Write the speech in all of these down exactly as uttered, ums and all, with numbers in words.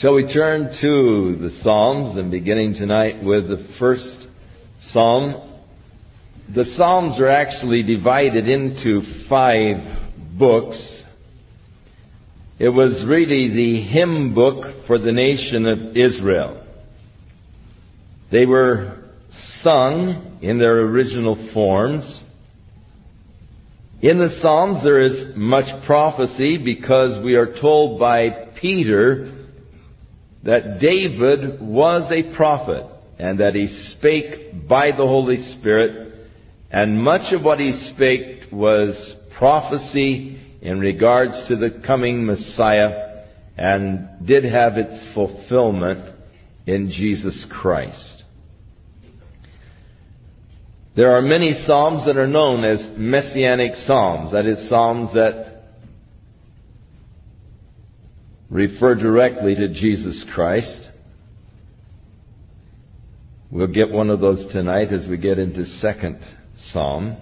Shall we turn to the Psalms, and beginning tonight with the first Psalm. The Psalms are actually divided into five books. It was really the hymn book for the nation of Israel. They were sung in their original forms. In the Psalms there is much prophecy, because we are told by Peter that David was a prophet and that he spake by the Holy Spirit, and much of what he spake was prophecy in regards to the coming Messiah, and did have its fulfillment in Jesus Christ. There are many psalms that are known as messianic psalms. That is, psalms that refer directly to Jesus Christ. We'll get one of those tonight as we get into Second Psalm.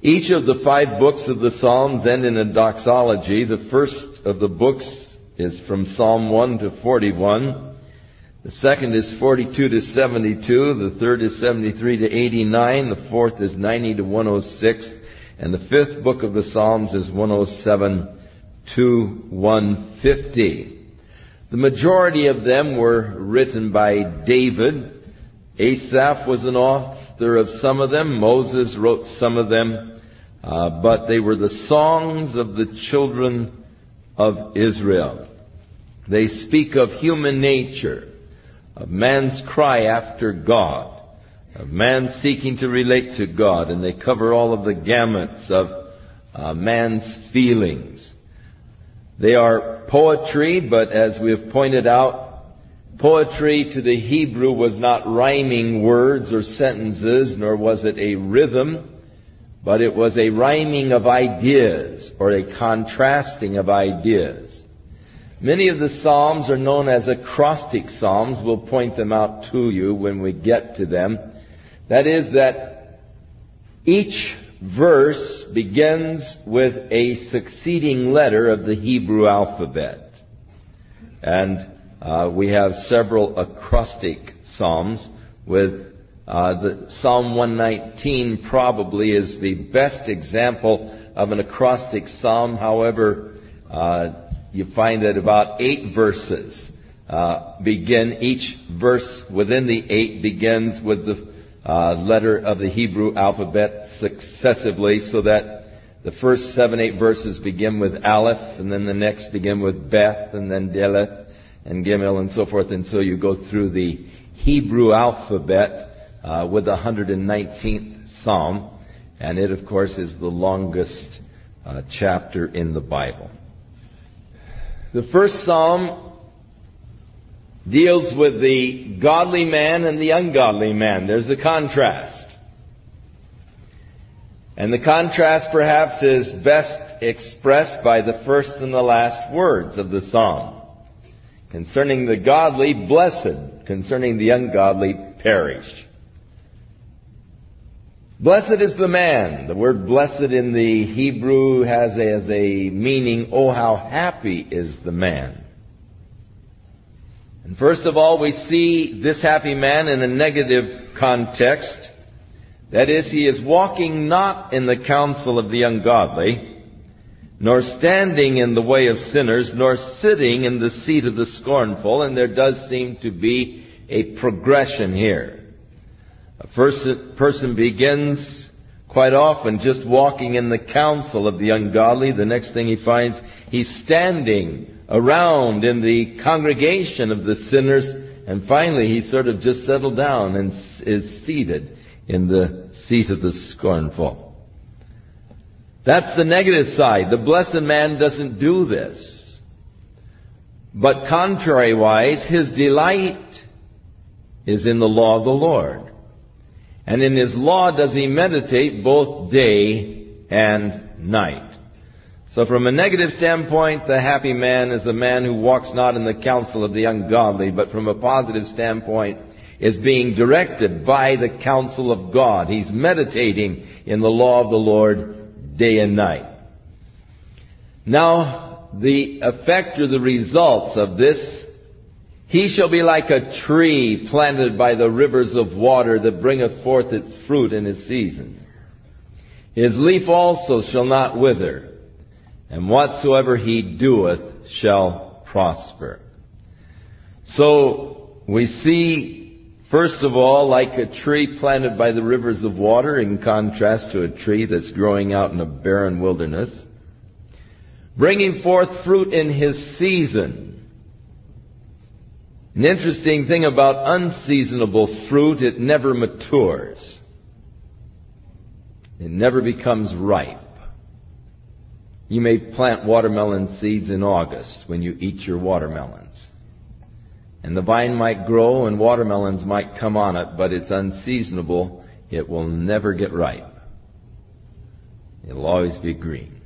Each of the five books of the Psalms end in a doxology. The first of the books is from Psalm one to forty-one. The second is forty-two to seventy-two, the third is seventy-three to eighty-nine, the fourth is ninety to one oh six, and the fifth book of the Psalms is one oh seven to one fifty. The majority of them were written by David. Asaph was an author of some of them. Moses wrote some of them, uh, but they were the songs of the children of Israel. They speak of human nature, of man's cry after God, of man seeking to relate to God, and they cover all of the gamuts of uh, man's feelings. They are poetry, but as we have pointed out, poetry to the Hebrew was not rhyming words or sentences, nor was it a rhythm, but it was a rhyming of ideas, or a contrasting of ideas. Many of the Psalms are known as acrostic Psalms. We'll point them out to you when we get to them. That is, that each verse begins with a succeeding letter of the Hebrew alphabet. And uh, we have several acrostic Psalms with uh, the Psalm one nineteen probably is the best example of an acrostic Psalm. However, uh, you find that about eight verses uh, begin, each verse within the eight begins with the uh, letter of the Hebrew alphabet successively, so that the first seven, eight verses begin with Aleph, and then the next begin with Beth, and then Deleth, and Gimel, and so forth. And so you go through the Hebrew alphabet uh, with the one hundred nineteenth Psalm, and it, of course, is the longest uh, chapter in the Bible. The first psalm deals with the godly man and the ungodly man. There's a contrast. And the contrast perhaps is best expressed by the first and the last words of the psalm. Concerning the godly, blessed; concerning the ungodly, perished. Blessed is the man. The word blessed in the Hebrew has as a meaning, oh, how happy is the man. And first of all, we see this happy man in a negative context. That is, he is walking not in the counsel of the ungodly, nor standing in the way of sinners, nor sitting in the seat of the scornful. And there does seem to be a progression here. A person begins quite often just walking in the counsel of the ungodly. The next thing he finds, he's standing around in the congregation of the sinners. And finally, he sort of just settled down and is seated in the seat of the scornful. That's the negative side. The blessed man doesn't do this. But contrariwise, his delight is in the law of the Lord. And in his law does he meditate both day and night. So from a negative standpoint, the happy man is the man who walks not in the counsel of the ungodly, but from a positive standpoint is being directed by the counsel of God. He's meditating in the law of the Lord day and night. Now, the effect or the results of this. He shall be like a tree planted by the rivers of water that bringeth forth its fruit in his season. His leaf also shall not wither, and whatsoever he doeth shall prosper. So we see, first of all, like a tree planted by the rivers of water, in contrast to a tree that's growing out in a barren wilderness, bringing forth fruit in his season. An interesting thing about unseasonable fruit, it never matures. It never becomes ripe. You may plant watermelon seeds in August when you eat your watermelons. And the vine might grow and watermelons might come on it, but it's unseasonable. It will never get ripe. It'll always be green.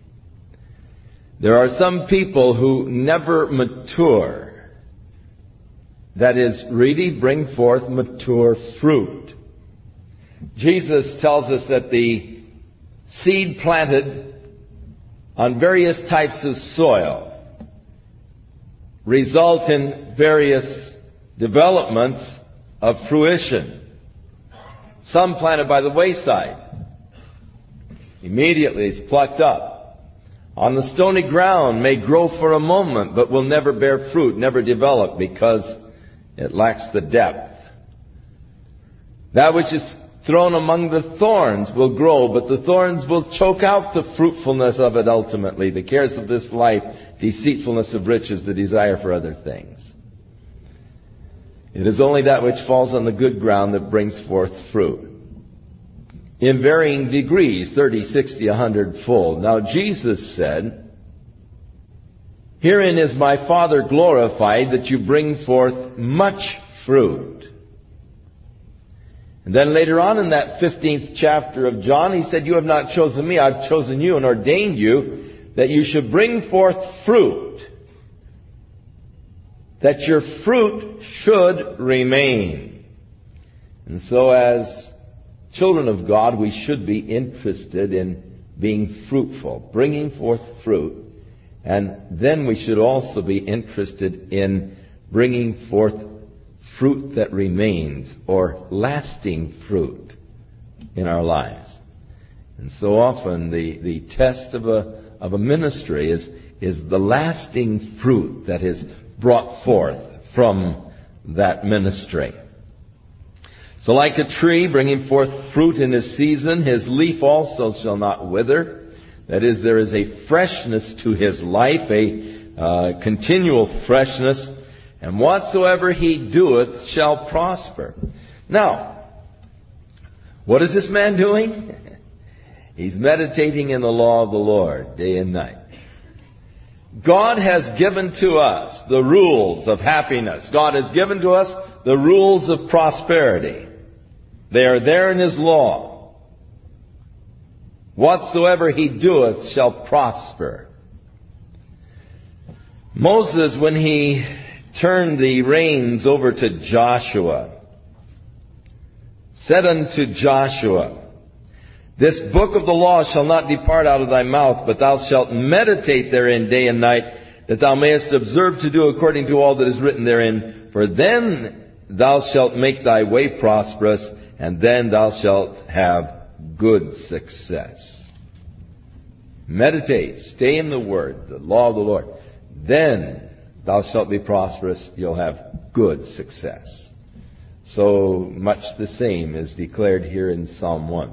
There are some people who never mature. That is, really bring forth mature fruit. Jesus tells us that the seed planted on various types of soil result in various developments of fruition. Some planted by the wayside, immediately is plucked up. On the stony ground may grow for a moment, but will never bear fruit, never develop, because it lacks the depth. That which is thrown among the thorns will grow, but the thorns will choke out the fruitfulness of it ultimately. The cares of this life, deceitfulness of riches, the desire for other things. It is only that which falls on the good ground that brings forth fruit. In varying degrees, thirty, sixty, a hundred fold. Now Jesus said, "Herein is my Father glorified, that you bring forth much fruit." And then later on in that fifteenth chapter of John, he said, "You have not chosen me, I've chosen you and ordained you, that you should bring forth fruit, that your fruit should remain." And so as children of God, we should be interested in being fruitful, bringing forth fruit. And then we should also be interested in bringing forth fruit that remains, or lasting fruit in our lives. And so often the, the test of a of a ministry is, is the lasting fruit that is brought forth from that ministry. So like a tree bringing forth fruit in his season, his leaf also shall not wither. That is, there is a freshness to his life, a uh, continual freshness, and whatsoever he doeth shall prosper. Now, what is this man doing? He's meditating in the law of the Lord day and night. God has given to us the rules of happiness. God has given to us the rules of prosperity. They are there in his law. Whatsoever he doeth shall prosper. Moses, when he turned the reins over to Joshua, said unto Joshua, "This book of the law shall not depart out of thy mouth, but thou shalt meditate therein day and night, that thou mayest observe to do according to all that is written therein. For then thou shalt make thy way prosperous, and then thou shalt have good success." Meditate, stay in the Word, the law of the Lord. Then thou shalt be prosperous, you'll have good success. So much the same is declared here in Psalm one.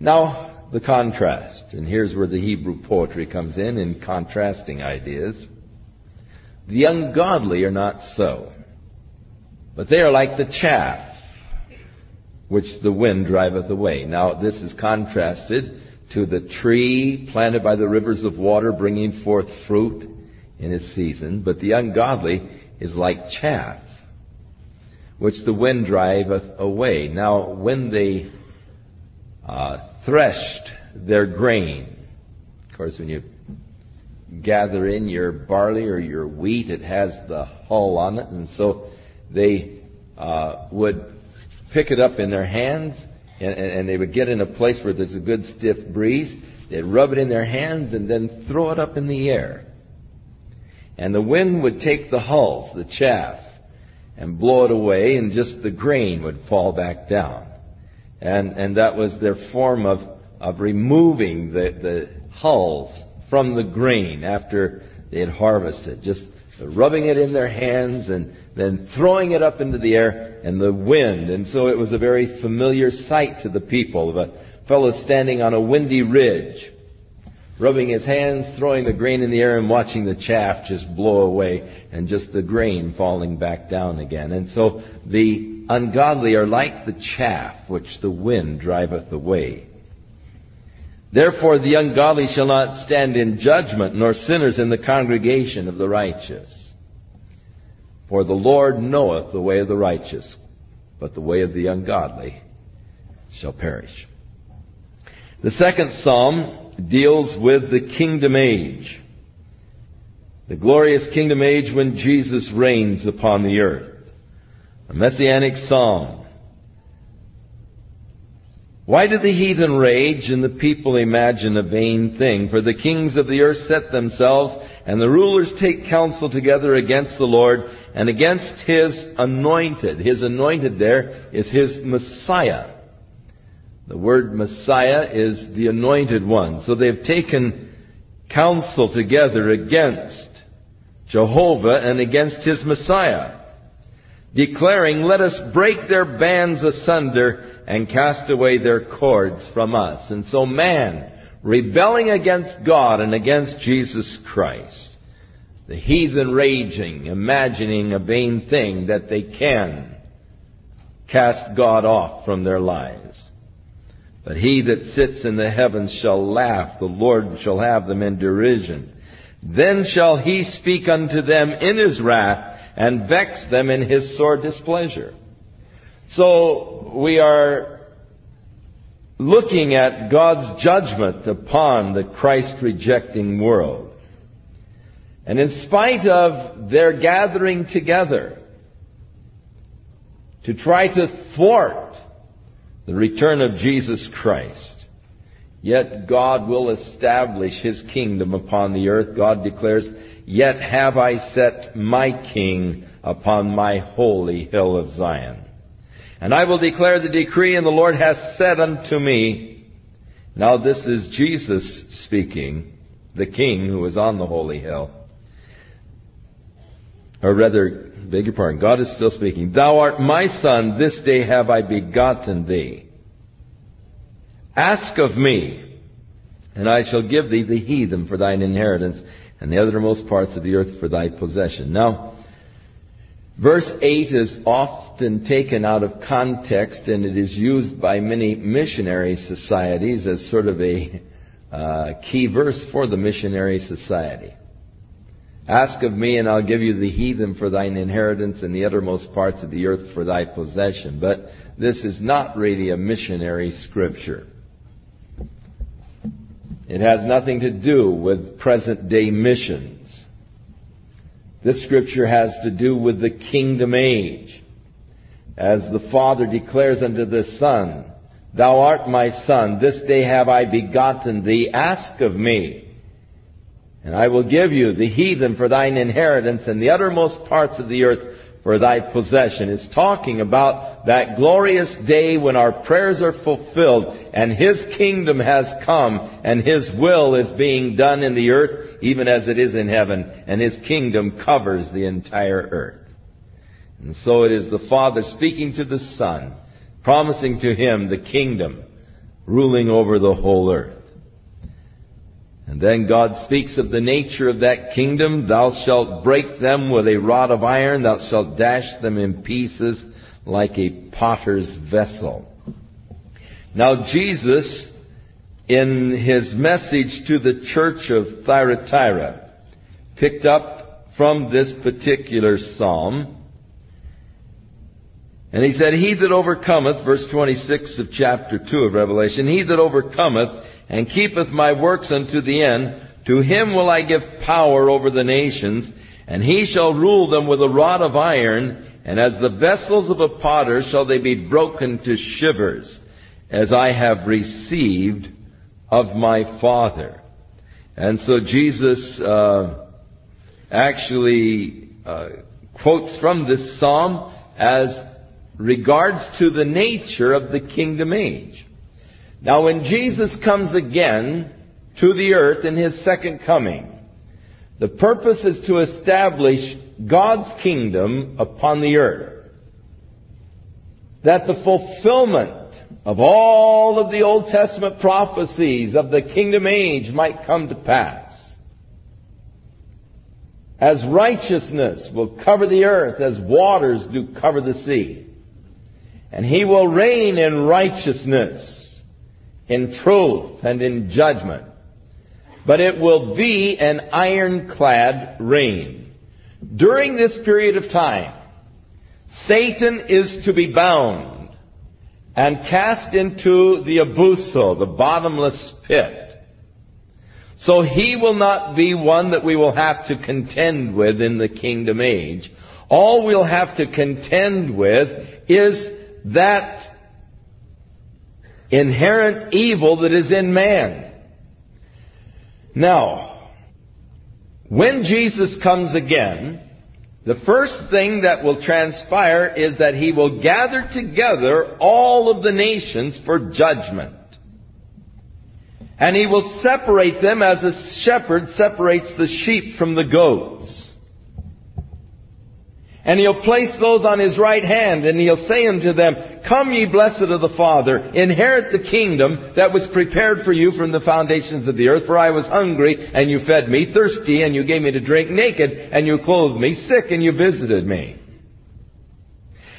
Now, the contrast, and here's where the Hebrew poetry comes in, in contrasting ideas. The ungodly are not so, but they are like the chaff, which the wind driveth away. Now, this is contrasted to the tree planted by the rivers of water, bringing forth fruit in its season. But the ungodly is like chaff, which the wind driveth away. Now, when they uh, threshed their grain, of course, when you gather in your barley or your wheat, it has the hull on it, and so they uh, would pick it up in their hands, and, and they would get in a place where there's a good stiff breeze, They'd rub it in their hands and then throw it up in the air. And the wind would take the hulls, the chaff, and blow it away, and just the grain would fall back down. And and that was their form of, of removing the, the hulls from the grain after they had harvested. Just rubbing it in their hands and then throwing it up into the air and the wind. And so it was a very familiar sight to the people of a fellow standing on a windy ridge, rubbing his hands, throwing the grain in the air and watching the chaff just blow away and just the grain falling back down again. And so the ungodly are like the chaff which the wind driveth away. Therefore the ungodly shall not stand in judgment, nor sinners in the congregation of the righteous. For the Lord knoweth the way of the righteous, but the way of the ungodly shall perish. The second psalm deals with the kingdom age, the glorious kingdom age when Jesus reigns upon the earth. A messianic psalm. Why do the heathen rage and the people imagine a vain thing? For the kings of the earth set themselves, and the rulers take counsel together against the Lord and against His anointed. His anointed there is His Messiah. The word Messiah is the anointed one. So they've taken counsel together against Jehovah and against His Messiah, declaring, "Let us break their bands asunder and cast away their cords from us." And so man, rebelling against God and against Jesus Christ. The heathen raging, imagining a vain thing that they can cast God off from their lives. But he that sits in the heavens shall laugh. The Lord shall have them in derision. Then shall he speak unto them in his wrath and vex them in his sore displeasure. So we are looking at God's judgment upon the Christ-rejecting world. And in spite of their gathering together to try to thwart the return of Jesus Christ, yet God will establish His kingdom upon the earth. God declares, "Yet have I set my king upon my holy hill of Zion. And I will declare the decree, and the Lord hath said unto me." Now this is Jesus speaking, the King who is on the holy hill. Or rather, beg your pardon, God is still speaking. "Thou art my Son, this day have I begotten thee. Ask of me, and I shall give thee the heathen for thine inheritance, and the uttermost parts of the earth for thy possession." Now, verse eight is often taken out of context, and it is used by many missionary societies as sort of a uh, key verse for the missionary society. "Ask of me, and I'll give you the heathen for thine inheritance and the uttermost parts of the earth for thy possession." But this is not really a missionary scripture. It has nothing to do with present-day missions. This scripture has to do with the kingdom age. As the Father declares unto the Son, "Thou art my Son, this day have I begotten thee. Ask of me, and I will give you the heathen for thine inheritance and the uttermost parts of the earth for thy possession." It's talking about that glorious day when our prayers are fulfilled and His kingdom has come and His will is being done in the earth even as it is in heaven, and His kingdom covers the entire earth. And so it is the Father speaking to the Son, promising to Him the kingdom, ruling over the whole earth. And then God speaks of the nature of that kingdom. "Thou shalt break them with a rod of iron. Thou shalt dash them in pieces like a potter's vessel." Now Jesus, in His message to the church of Thyatira, picked up from this particular psalm. And He said, "He that overcometh," verse twenty-six of chapter two of Revelation, "He that overcometh and keepeth my works unto the end, to him will I give power over the nations, and he shall rule them with a rod of iron, and as the vessels of a potter shall they be broken to shivers, as I have received of my Father. And so Jesus uh, actually uh, quotes from this psalm as regards to the nature of the kingdom age. Now when Jesus comes again to the earth in his second coming, the purpose is to establish God's kingdom upon the earth, that the fulfillment of all of the Old Testament prophecies of the kingdom age might come to pass. As righteousness will cover the earth, as waters do cover the sea. And he will reign in righteousness, in truth, and in judgment. But it will be an ironclad reign. During this period of time, Satan is to be bound and cast into the abuso, the bottomless pit. So he will not be one that we will have to contend with in the kingdom age. All we'll have to contend with is that inherent evil that is in man. Now, when Jesus comes again, the first thing that will transpire is that he will gather together all of the nations for judgment. And he will separate them as a shepherd separates the sheep from the goats. And he'll place those on his right hand, and he'll say unto them, Come ye blessed of the Father, inherit the kingdom that was prepared for you from the foundations of the earth. For I was hungry, and you fed me, thirsty, and you gave me to drink, naked, and you clothed me, sick, and you visited me.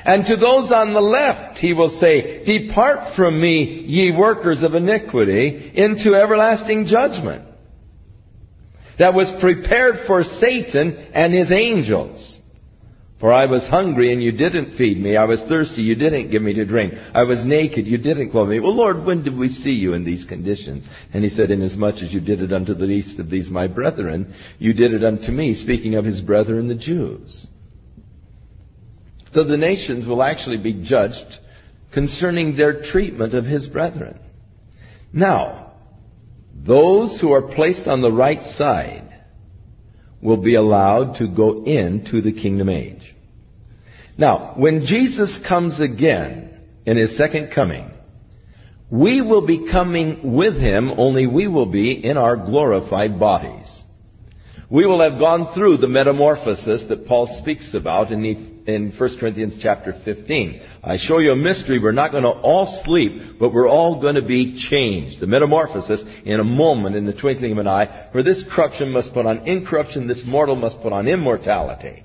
And to those on the left he will say, Depart from me, ye workers of iniquity, into everlasting judgment, that was prepared for Satan and his angels. For I was hungry, and you didn't feed me. I was thirsty, you didn't give me to drink. I was naked, you didn't clothe me. Well, Lord, when did we see you in these conditions? And he said, Inasmuch as you did it unto the least of these my brethren, you did it unto me, speaking of his brethren the Jews. So the nations will actually be judged concerning their treatment of his brethren. Now, those who are placed on the right side will be allowed to go into the kingdom age. Now, when Jesus comes again in his second coming, we will be coming with him, only we will be in our glorified bodies. We will have gone through the metamorphosis that Paul speaks about in the In First Corinthians chapter fifteen. I show you a mystery. We're not going to all sleep, but we're all going to be changed. The metamorphosis in a moment, in the twinkling of an eye. For this corruption must put on incorruption. This mortal must put on immortality.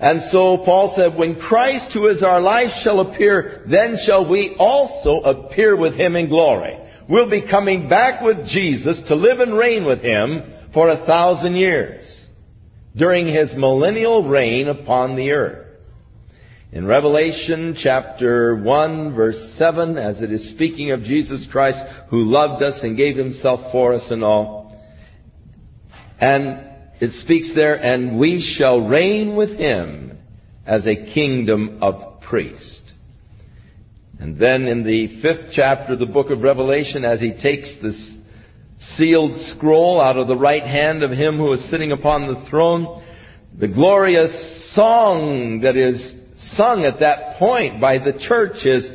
And so Paul said, When Christ, who is our life, shall appear, then shall we also appear with him in glory. We'll be coming back with Jesus to live and reign with him for a thousand years. During his millennial reign upon the earth. In Revelation chapter one verse seven, as it is speaking of Jesus Christ, who loved us and gave himself for us and all. And it speaks there, and we shall reign with him as a kingdom of priests. And then in the fifth chapter of the book of Revelation, as he takes this sealed scroll out of the right hand of him who is sitting upon the throne, the glorious song that is sung at that point by the church is,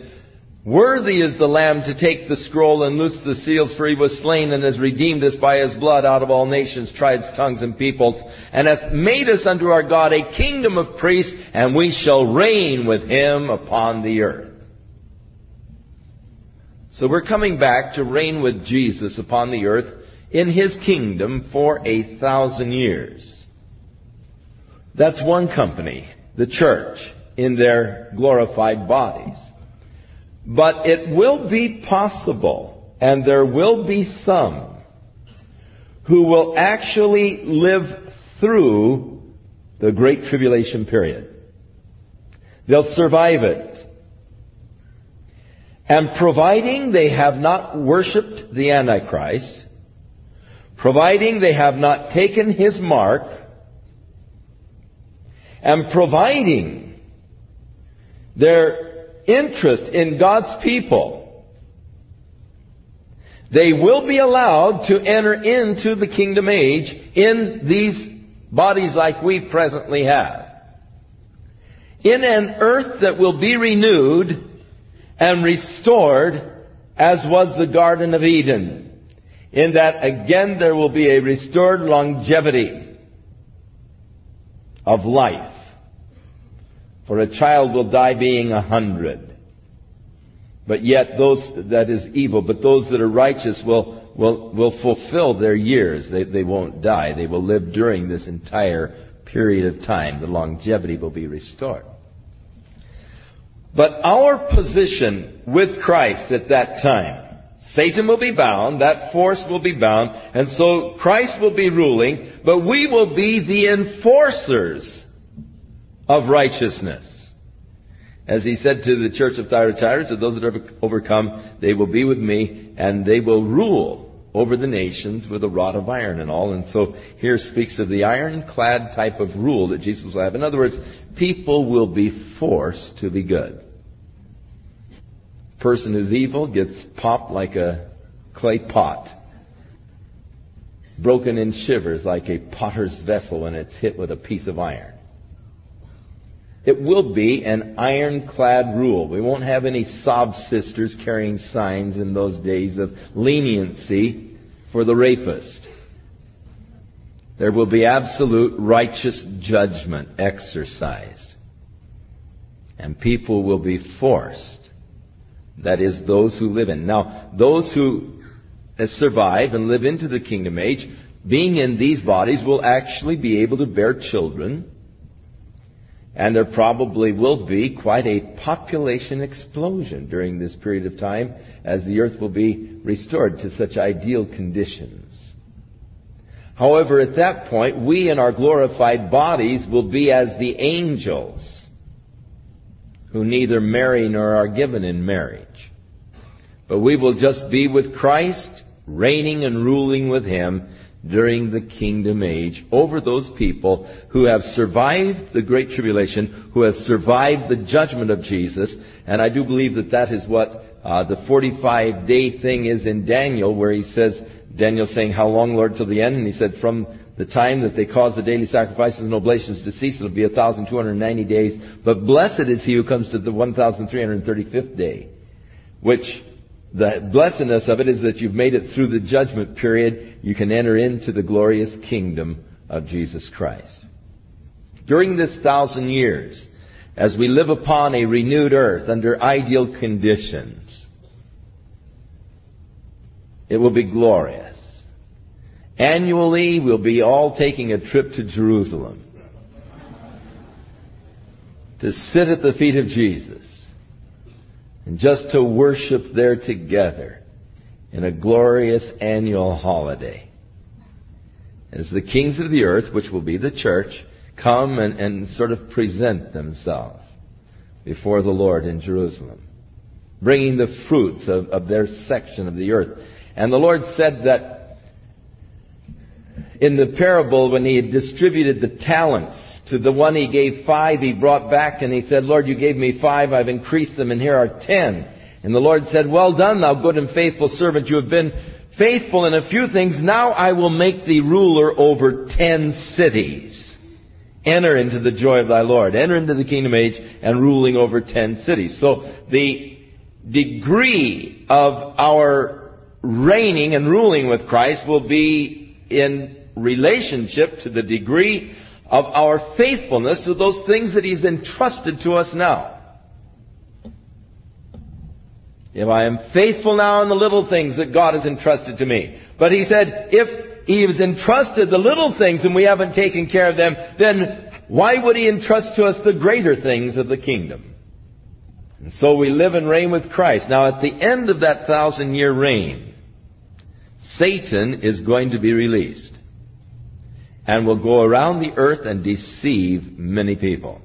Worthy is the Lamb to take the scroll and loose the seals, for he was slain and has redeemed us by his blood out of all nations, tribes, tongues, and peoples, and hath made us unto our God a kingdom of priests, and we shall reign with him upon the earth. So we're coming back to reign with Jesus upon the earth in his kingdom for a thousand years. That's one company, the church, in their glorified bodies. But it will be possible, and there will be some, who will actually live through the Great Tribulation period. They'll survive it. And providing they have not worshipped the Antichrist, providing they have not taken his mark, and providing their interest in God's people, They will be allowed to enter into the kingdom age in these bodies like we presently have. In an earth that will be renewed and restored as was the Garden of Eden. In that again there will be a restored longevity of life. For a child will die being a hundred. But yet those, that is evil, but those that are righteous will, will, will fulfill their years. They, they won't die. They will live during this entire period of time. The longevity will be restored. But our position with Christ at that time, Satan will be bound, that force will be bound, and so Christ will be ruling, but we will be the enforcers of righteousness. As he said to the church of Thyatira, to those that have overcome, they will be with me, and they will rule over the nations with a rod of iron and all. And so here speaks of the ironclad type of rule that Jesus will have. In other words, people will be forced to be good. Person who's evil gets popped like a clay pot, broken in shivers like a potter's vessel when it's hit with a piece of iron. It will be an ironclad rule. We won't have any sob sisters carrying signs in those days of leniency for the rapist. There will be absolute righteous judgment exercised. And people will be forced. That is, those who live in. Now, those who survive and live into the kingdom age, being in these bodies, will actually be able to bear children. And there probably will be quite a population explosion during this period of time as the earth will be restored to such ideal conditions. However, at that point, we in our glorified bodies will be as the angels who neither marry nor are given in marriage. But we will just be with Christ, reigning and ruling with Him during the kingdom age over those people who have survived the Great Tribulation, who have survived the judgment of Jesus. And I do believe that that is what uh, the forty-five day thing is in Daniel, where he says, Daniel's saying, how long, Lord, till the end? And he said, from the time that they cause the daily sacrifices and oblations to cease, it'll be one thousand two hundred ninety days. But blessed is he who comes to the one thousand three hundred thirty-fifth day, which... the blessedness of it is that you've made it through the judgment period. You can enter into the glorious kingdom of Jesus Christ. During this thousand years, as we live upon a renewed earth under ideal conditions, it will be glorious. Annually, we'll be all taking a trip to Jerusalem to sit at the feet of Jesus. And just to worship there together in a glorious annual holiday. As the kings of the earth, which will be the church, come and, and sort of present themselves before the Lord in Jerusalem, bringing the fruits of, of their section of the earth. And the Lord said that in the parable, when He had distributed the talents to the one He gave five, he brought back and he said, Lord, you gave me five, I've increased them, and here are ten. And the Lord said, well done, thou good and faithful servant. You have been faithful in a few things. Now I will make thee ruler over ten cities. Enter into the joy of thy Lord. Enter into the kingdom age and ruling over ten cities. So the degree of our reigning and ruling with Christ will be in relationship to the degree of our faithfulness to those things that He's entrusted to us now. If I am faithful now in the little things that God has entrusted to me. But He said, if He has entrusted the little things and we haven't taken care of them, then why would He entrust to us the greater things of the kingdom? And so we live and reign with Christ. Now at the end of that thousand year reign, Satan is going to be released and will go around the earth and deceive many people.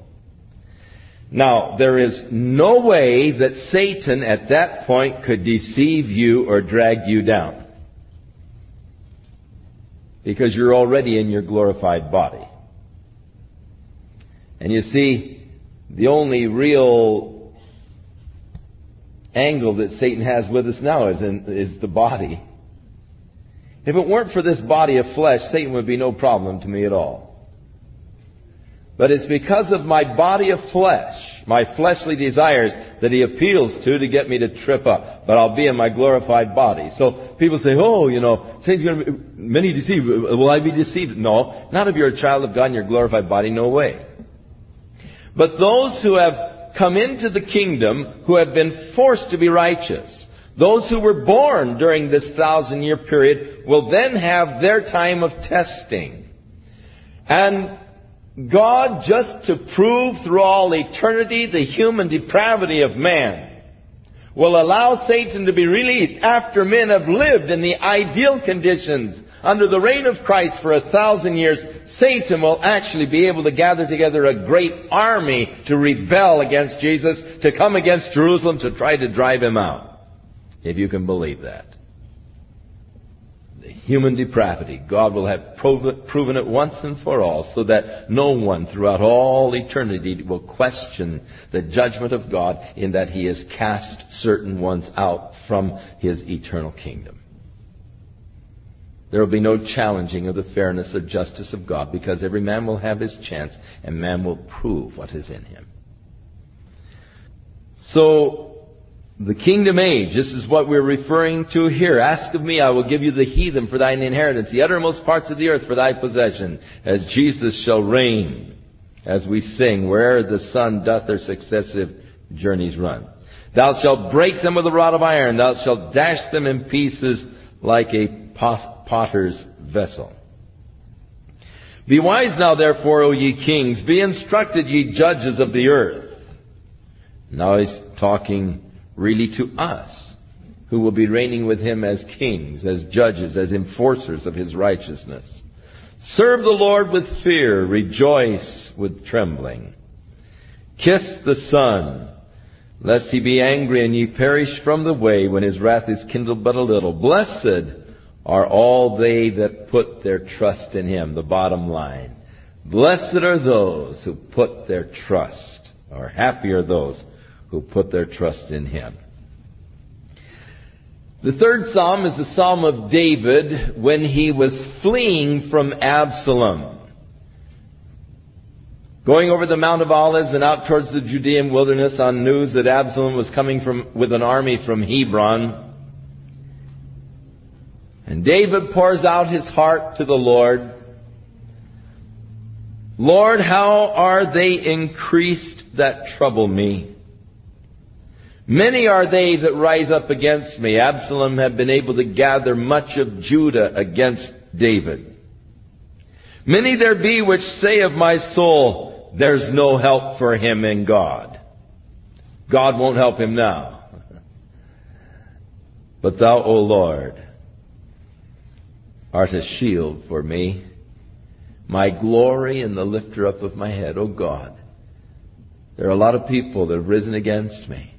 Now, there is no way that Satan at that point could deceive you or drag you down, because you're already in your glorified body. And you see, the only real angle that Satan has with us now is in, is the body. If it weren't for this body of flesh, Satan would be no problem to me at all. But it's because of my body of flesh, my fleshly desires, that he appeals to to get me to trip up. But I'll be in my glorified body. So people say, oh, you know, Satan's going to be many deceived. Will I be deceived? No, not if you're a child of God in your glorified body. No way. But those who have come into the kingdom, who have been forced to be righteous, those who were born during this thousand-year period will then have their time of testing. And God, just to prove through all eternity the human depravity of man, will allow Satan to be released after men have lived in the ideal conditions under the reign of Christ for a thousand years. Satan will actually be able to gather together a great army to rebel against Jesus, to come against Jerusalem, to try to drive him out. If you can believe that. The human depravity, God will have proven it once and for all, so that no one throughout all eternity will question the judgment of God, in that he has cast certain ones out from his eternal kingdom. There will be no challenging of the fairness or justice of God, because every man will have his chance, and man will prove what is in him. So, the kingdom age, this is what we're referring to here. Ask of me, I will give you the heathen for thine inheritance, the uttermost parts of the earth for thy possession, as Jesus shall reign, as we sing, where'er the sun doth their successive journeys run. Thou shalt break them with a rod of iron, thou shalt dash them in pieces like a potter's vessel. Be wise now, therefore, O ye kings, be instructed, ye judges of the earth. Now he's talking really to us, who will be reigning with him as kings, as judges, as enforcers of his righteousness. Serve the Lord with fear, rejoice with trembling. Kiss the Son, lest he be angry and ye perish from the way, when his wrath is kindled but a little. Blessed are all they that put their trust in him. The bottom line. Blessed are those who put their trust, or happy are those who put their trust in him. The third psalm is the Psalm of David when he was fleeing from Absalom, going over the Mount of Olives and out towards the Judean wilderness on news that Absalom was coming from with an army from Hebron. And David pours out his heart to the Lord. Lord, how are they increased that trouble me? Many are they that rise up against me. Absalom had been able to gather much of Judah against David. Many there be which say of my soul, there's no help for him in God. God won't help him now. But thou, O Lord, art a shield for me, my glory and the lifter up of my head. O God, there are a lot of people that have risen against me.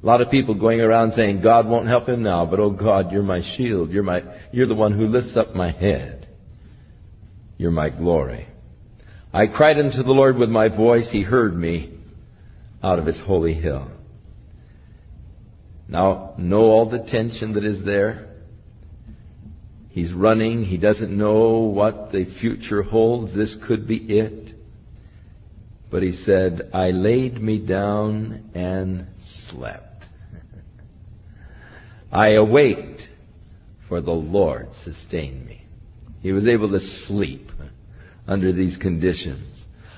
A lot of people going around saying, God won't help him now, but oh God, you're my shield. You're my, you're the one who lifts up my head. You're my glory. I cried unto the Lord with my voice. He heard me out of his holy hill. Now, know all the tension that is there. He's running. He doesn't know what the future holds. This could be it. But he said, I laid me down and slept. I awaked, for the Lord sustained me. He was able to sleep under these conditions.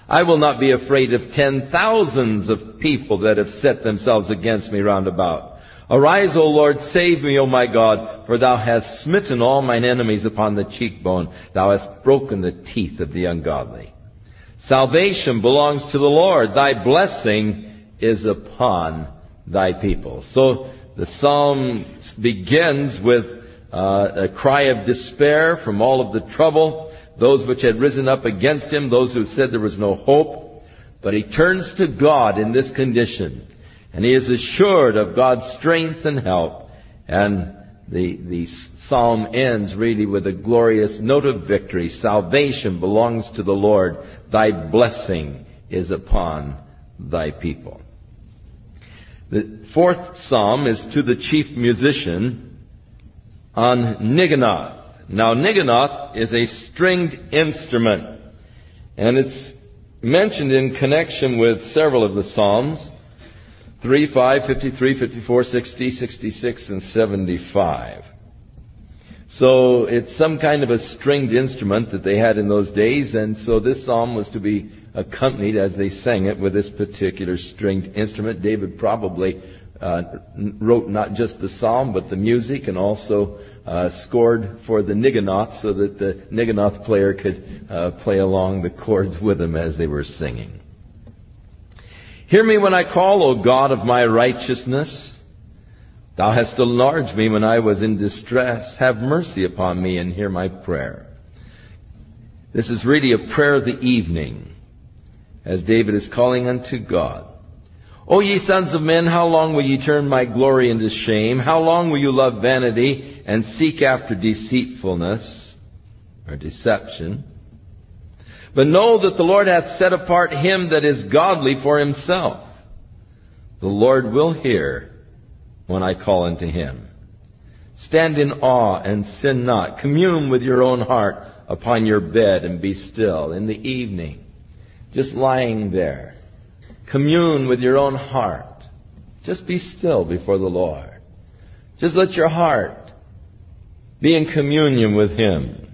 I will not be afraid of ten thousands of people that have set themselves against me round about. Arise, O Lord, save me, O my God, for thou hast smitten all mine enemies upon the cheekbone. Thou hast broken the teeth of the ungodly. Salvation belongs to the Lord. Thy blessing is upon thy people. So the psalm begins with uh, a cry of despair from all of the trouble, those which had risen up against him, those who said there was no hope. But he turns to God in this condition, and he is assured of God's strength and help. And the, the psalm ends really with a glorious note of victory. Salvation belongs to the Lord. Thy blessing is upon thy people. The fourth psalm is to the chief musician on Neginoth. Now, Neginoth is a stringed instrument, and it's mentioned in connection with several of the Psalms, three, five, fifty-three, fifty-four, sixty, sixty-six, and seventy-five. So it's some kind of a stringed instrument that they had in those days, and so this psalm was to be accompanied as they sang it with this particular stringed instrument. David probably uh, wrote not just the psalm, but the music, and also uh, scored for the Neginoth so that the Neginoth player could uh, play along the chords with them as they were singing. Hear me when I call, O God of my righteousness. Thou hast enlarged me when I was in distress. Have mercy upon me and hear my prayer. This is really a prayer of the evening, as David is calling unto God. O ye sons of men, how long will ye turn my glory into shame? How long will you love vanity and seek after deceitfulness or deception? But know that the Lord hath set apart him that is godly for himself. The Lord will hear when I call unto him. Stand in awe and sin not. Commune with your own heart upon your bed and be still. In the evening, just lying there, commune with your own heart. Just be still before the Lord. Just let your heart be in communion with him.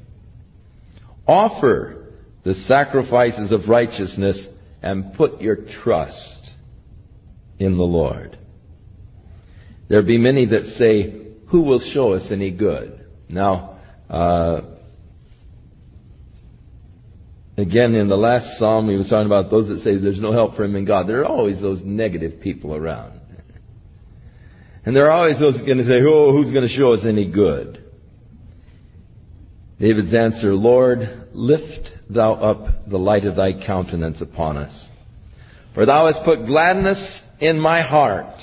Offer the sacrifices of righteousness and put your trust in the Lord. There be many that say, who will show us any good? Now, uh, again, in the last psalm, we were talking about those that say there's no help for him in God. There are always those negative people around. And there are always those going to say, oh, who's going to show us any good? David's answer, Lord, lift thou up the light of thy countenance upon us. For thou hast put gladness in my heart,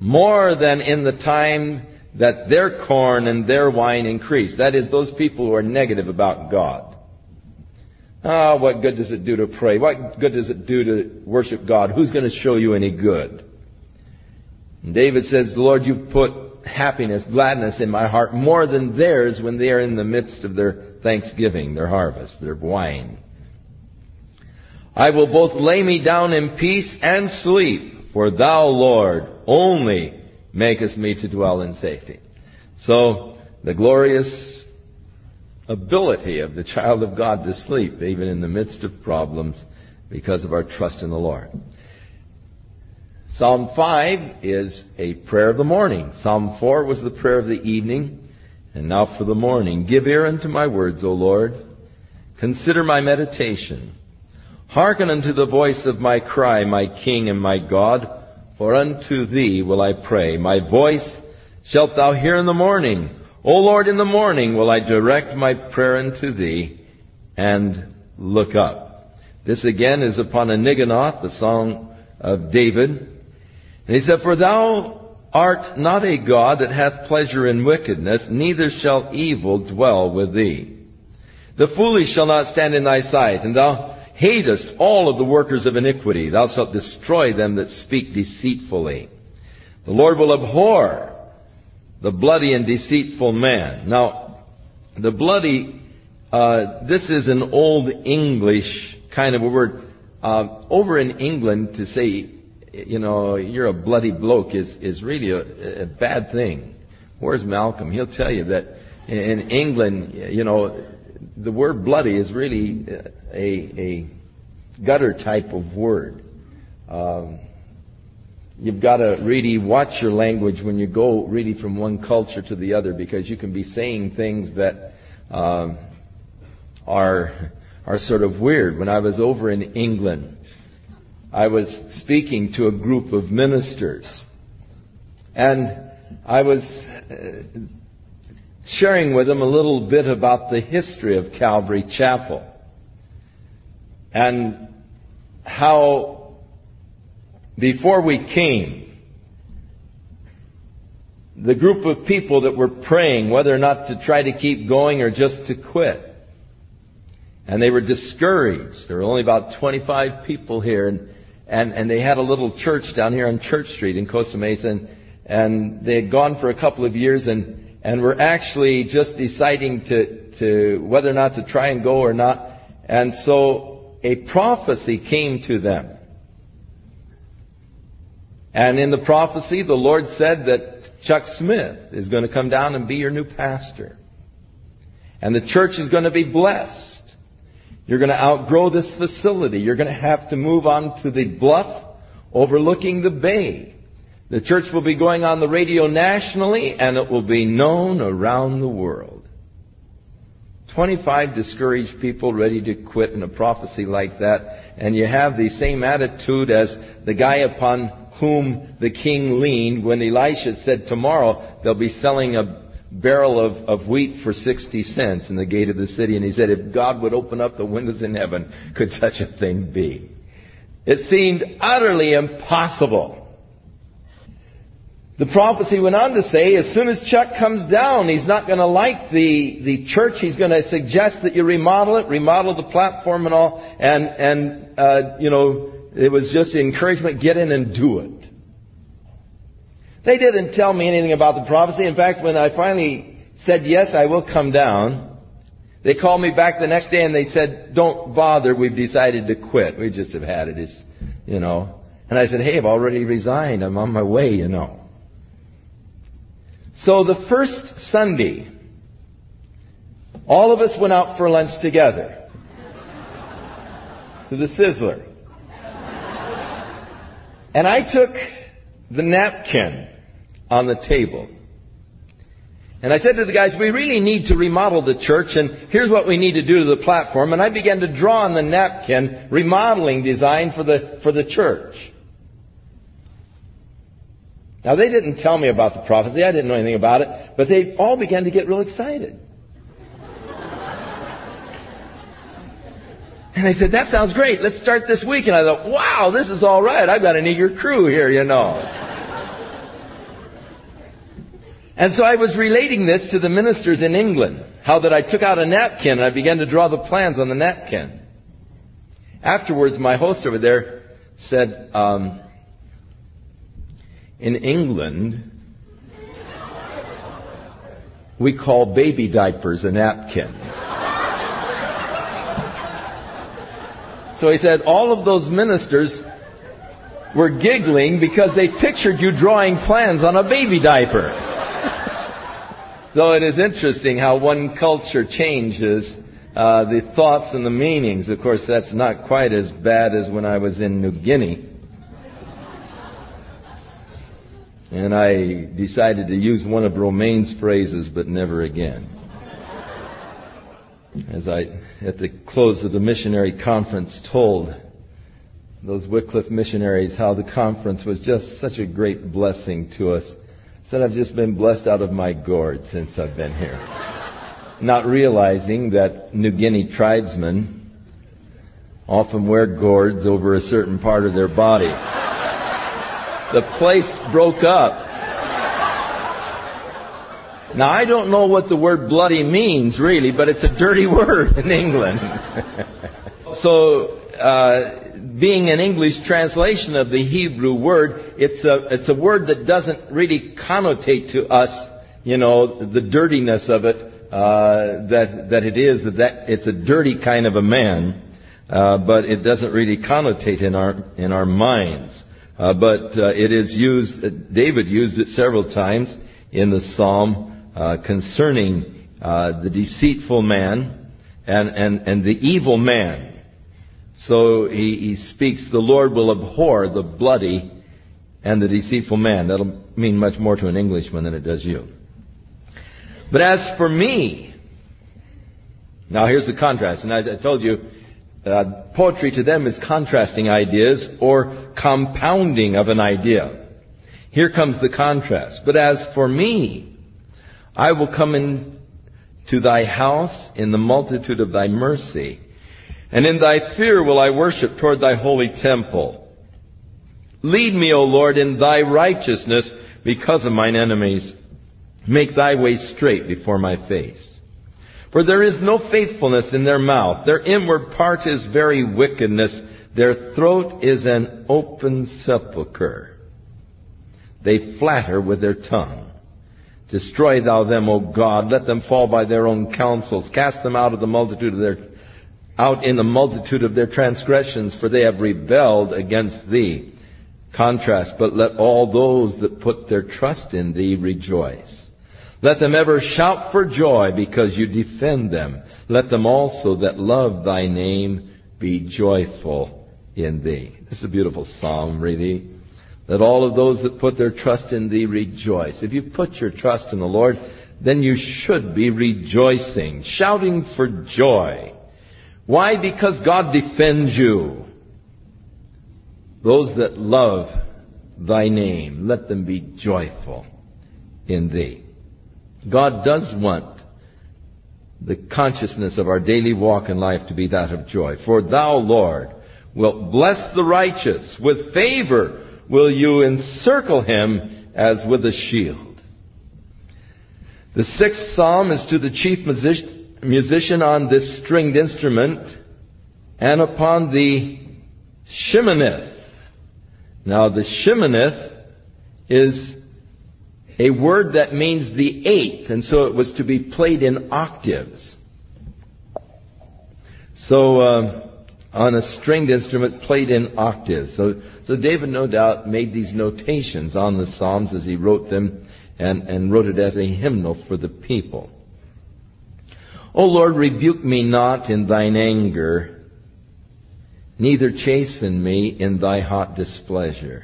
more than in the time that their corn and their wine increase. That is, those people who are negative about God. Ah, oh, what good does it do to pray? What good does it do to worship God? Who's going to show you any good? And David says, Lord, you put happiness, gladness in my heart more than theirs when they are in the midst of their thanksgiving, their harvest, their wine. I will both lay me down in peace and sleep. For thou, Lord, only makest me to dwell in safety. So, the glorious ability of the child of God to sleep, even in the midst of problems, because of our trust in the Lord. Psalm five is a prayer of the morning. Psalm four was the prayer of the evening. And now for the morning. Give ear unto my words, O Lord. Consider my meditation. Hearken unto the voice of my cry, my King and my God, for unto thee will I pray. My voice shalt thou hear in the morning. O Lord, in the morning will I direct my prayer unto thee and look up. This again is upon a Neginoth, the song of David. And he said, For thou art not a God that hath pleasure in wickedness, neither shall evil dwell with thee. The foolish shall not stand in thy sight, and thou hatest all of the workers of iniquity. Thou shalt destroy them that speak deceitfully. The Lord will abhor the bloody and deceitful man. Now, the bloody, uh, this is an old English kind of a word. Uh, over in England, to say, you know, you're a bloody bloke is, is really a, a bad thing. Where's Malcolm? He'll tell you that in England, you know, the word bloody is really a, a gutter type of word. Um, you've got to really watch your language when you go really from one culture to the other, because you can be saying things that um, are are sort of weird. When I was over in England, I was speaking to a group of ministers, and I was Uh, sharing with them a little bit about the history of Calvary Chapel and how before we came, the group of people that were praying whether or not to try to keep going or just to quit, and they were discouraged. There were only about twenty-five people here, and, and, and they had a little church down here on Church Street in Costa Mesa, and, and they had gone for a couple of years, and and we're actually just deciding to, to whether or not to try and go or not. And so a prophecy came to them. And in the prophecy, the Lord said that Chuck Smith is going to come down and be your new pastor. And the church is going to be blessed. You're going to outgrow this facility. You're going to have to move on to the bluff overlooking the bay. The church will be going on the radio nationally, and it will be known around the world. twenty-five discouraged people ready to quit in a prophecy like that. And you have the same attitude as the guy upon whom the king leaned when Elisha said, tomorrow they'll be selling a barrel of, of wheat for sixty cents in the gate of the city. And he said, if God would open up the windows in heaven, could such a thing be? It seemed utterly impossible. The prophecy went on to say, as soon as Chuck comes down, he's not going to like the, the church. He's going to suggest that you remodel it, remodel the platform and all. And, and uh, you know, it was just encouragement, get in and do it. They didn't tell me anything about the prophecy. In fact, when I finally said, yes, I will come down, they called me back the next day and they said, don't bother. We've decided to quit. We just have had it. It's, you know. And I said, hey, I've already resigned. I'm on my way, you know. So the first Sunday, all of us went out for lunch together to the Sizzler. And I took the napkin on the table. And I said to the guys, we really need to remodel the church, and here's what we need to do to the platform. And I began to draw on the napkin remodeling design for the for the church. Now, they didn't tell me about the prophecy. I didn't know anything about it. But they all began to get real excited. And they said, that sounds great. Let's start this week. And I thought, wow, this is all right. I've got an eager crew here, you know. And so I was relating this to the ministers in England, how that I took out a napkin and I began to draw the plans on the napkin. Afterwards, my host over there said, um, in England, we call baby diapers a napkin. So he said, all of those ministers were giggling because they pictured you drawing plans on a baby diaper. Though it is interesting how one culture changes uh, the thoughts and the meanings. Of course, that's not quite as bad as when I was in New Guinea. And I decided to use one of Romaine's phrases, but never again. As I, at the close of the missionary conference, told those Wycliffe missionaries how the conference was just such a great blessing to us. I said, I've just been blessed out of my gourd since I've been here. Not realizing that New Guinea tribesmen often wear gourds over a certain part of their body. The place broke up. Now, I don't know what the word bloody means, really, but it's a dirty word in England. So, uh, being an English translation of the Hebrew word, it's a, it's a word that doesn't really connotate to us, you know, the dirtiness of it, uh, that, that it is, that, that it's a dirty kind of a man, uh, but it doesn't really connotate in our, in our minds. Uh, but, uh, it is used, uh, David used it several times in the Psalm. Uh, concerning uh, the deceitful man and, and, and the evil man. So he, he speaks, the Lord will abhor the bloody and the deceitful man. That'll mean much more to an Englishman than it does you. But as for me, now here's the contrast. And as I told you, uh, poetry to them is contrasting ideas or compounding of an idea. Here comes the contrast. But as for me, I will come in to thy house in the multitude of thy mercy, and in thy fear will I worship toward thy holy temple. Lead me, O Lord, in thy righteousness because of mine enemies. Make thy way straight before my face. For there is no faithfulness in their mouth. Their inward part is very wickedness. Their throat is an open sepulchre. They flatter with their tongue. Destroy thou them, O God. Let them fall by their own counsels. Cast them out of the multitude of their, out in the multitude of their transgressions, for they have rebelled against thee. Contrast, but let all those that put their trust in thee rejoice. Let them ever shout for joy because you defend them. Let them also that love thy name be joyful in thee. This is a beautiful psalm, really. Let all of those that put their trust in thee rejoice. If you put your trust in the Lord, then you should be rejoicing, shouting for joy. Why? Because God defends you. Those that love thy name, let them be joyful in thee. God does want the consciousness of our daily walk in life to be that of joy. For thou, Lord, wilt bless the righteous. With favor will you encircle him as with a shield. The sixth psalm is to the chief musician on this stringed instrument and upon the shimonith. Now, the shimonith is a word that means the eighth, and so it was to be played in octaves. So, uh, on a stringed instrument, played in octaves. So, so David, no doubt, made these notations on the Psalms as he wrote them, and, and wrote it as a hymnal for the people. O Lord, rebuke me not in thine anger, neither chasten me in thy hot displeasure.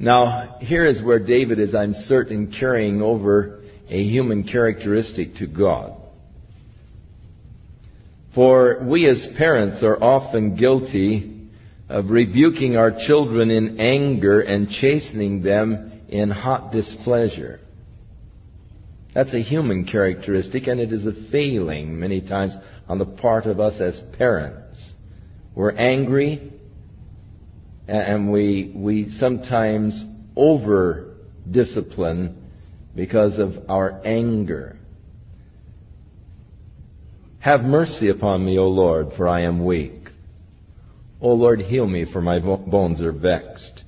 Now, here is where David is, I'm certain, carrying over a human characteristic to God. For we as parents are often guilty of rebuking our children in anger and chastening them in hot displeasure. That's a human characteristic, and it is a failing many times on the part of us as parents. We're angry, and we we sometimes over-discipline because of our anger. Have mercy upon me, O Lord, for I am weak. O Lord, heal me, for my bones are vexed.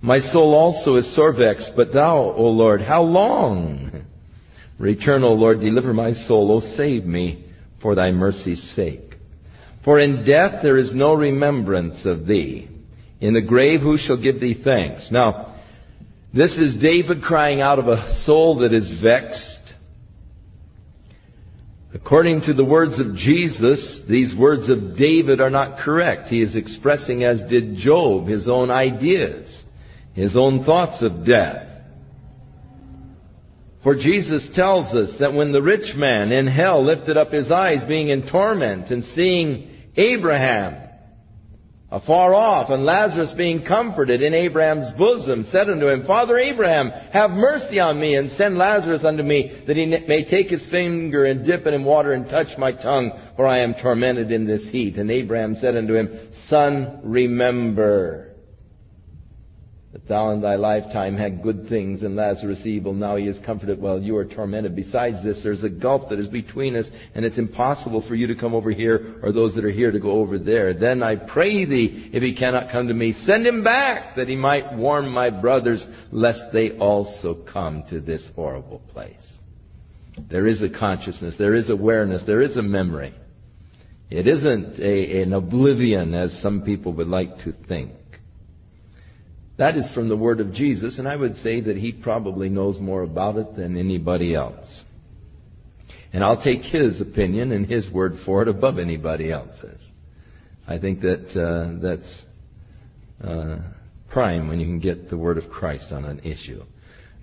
My soul also is sore vexed, but thou, O Lord, how long? Return, O Lord, deliver my soul, O save me, for thy mercy's sake. For in death there is no remembrance of thee. In the grave, who shall give thee thanks? Now, this is David crying out of a soul that is vexed. According to the words of Jesus, these words of David are not correct. He is expressing, as did Job, his own ideas, his own thoughts of death. For Jesus tells us that when the rich man in hell lifted up his eyes, being in torment, and seeing Abraham afar off, and Lazarus being comforted in Abraham's bosom, said unto him, Father Abraham, have mercy on me, and send Lazarus unto me, that he may take his finger and dip it in water and touch my tongue, for I am tormented in this heat. And Abraham said unto him, Son, remember that thou in thy lifetime had good things, and Lazarus evil. Now he is comforted while you are tormented. Besides this, there's a gulf that is between us, and it's impossible for you to come over here, or those that are here to go over there. Then I pray thee, if he cannot come to me, send him back, that he might warn my brothers, lest they also come to this horrible place. There is a consciousness, there is awareness, there is a memory. It isn't a, an oblivion, as some people would like to think. That is from the word of Jesus, and I would say that he probably knows more about it than anybody else. And I'll take his opinion and his word for it above anybody else's. I think that uh, that's uh, prime when you can get the word of Christ on an issue,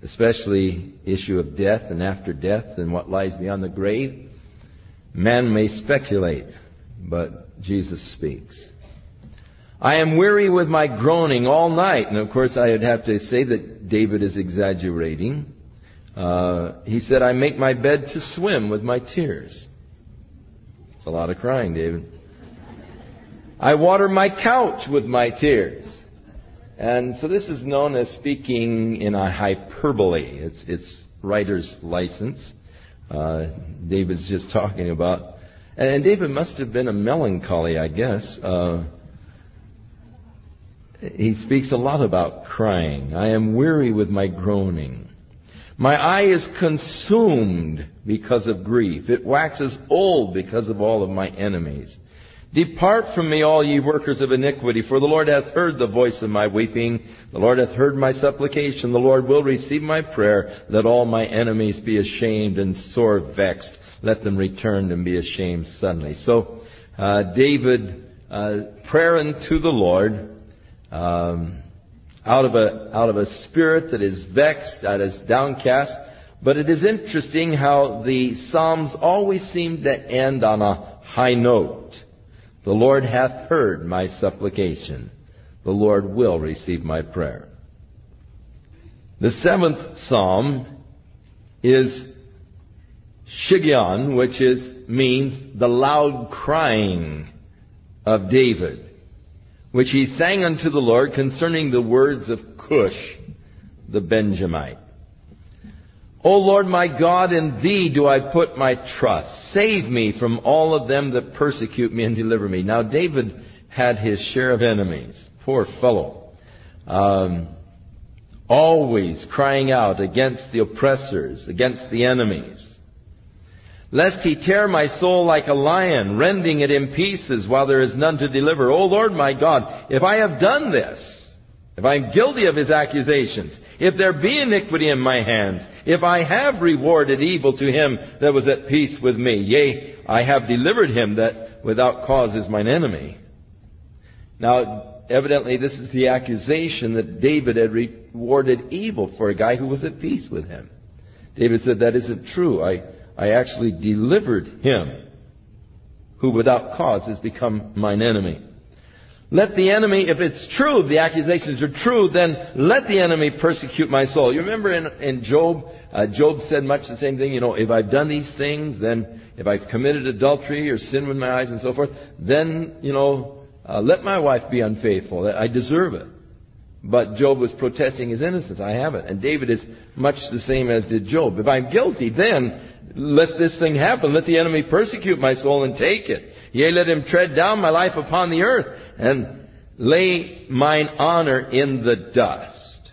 especially issue of death and after death and what lies beyond the grave. Man may speculate, but Jesus speaks. I am weary with my groaning all night. And of course, I would have to say that David is exaggerating. Uh, he said, I make my bed to swim with my tears. It's a lot of crying, David. I water my couch with my tears. And so this is known as speaking in a hyperbole. It's, it's writer's license. Uh, David's just talking about. And, and David must have been a melancholy, I guess. Uh, He speaks a lot about crying. I am weary with my groaning. My eye is consumed because of grief. It waxes old because of all of my enemies. Depart from me, all ye workers of iniquity, for the Lord hath heard the voice of my weeping. The Lord hath heard my supplication. The Lord will receive my prayer. Let all my enemies be ashamed and sore vexed. Let them return and be ashamed suddenly. So, uh, David, uh, prayer unto the Lord, um, out of a, out of a spirit that is vexed, that is downcast. But it is interesting how the Psalms always seem to end on a high note. The Lord hath heard my supplication. The Lord will receive my prayer. The seventh psalm is Shigion, which is means the loud crying of David, which he sang unto the Lord concerning the words of Cush, the Benjamite. O Lord my God, in Thee do I put my trust. Save me from all of them that persecute me and deliver me. Now David had his share of enemies. Poor fellow. Um, always crying out against the oppressors, against the enemies. Lest he tear my soul like a lion, rending it in pieces while there is none to deliver. O Lord my God, if I have done this, if I am guilty of his accusations, if there be iniquity in my hands, if I have rewarded evil to him that was at peace with me, yea, I have delivered him that without cause is mine enemy. Now, evidently, this is the accusation that David had rewarded evil for a guy who was at peace with him. David said, that isn't true. I, I actually delivered him who without cause has become mine enemy. Let the enemy, if it's true, the accusations are true, then let the enemy persecute my soul. You remember in, in Job, uh, Job said much the same thing. You know, if I've done these things, then if I've committed adultery or sin with my eyes and so forth, then, you know, uh, let my wife be unfaithful. I deserve it. But Job was protesting his innocence. I haven't. And David is much the same as did Job. If I'm guilty, then let this thing happen. Let the enemy persecute my soul and take it. Yea, let him tread down my life upon the earth and lay mine honor in the dust.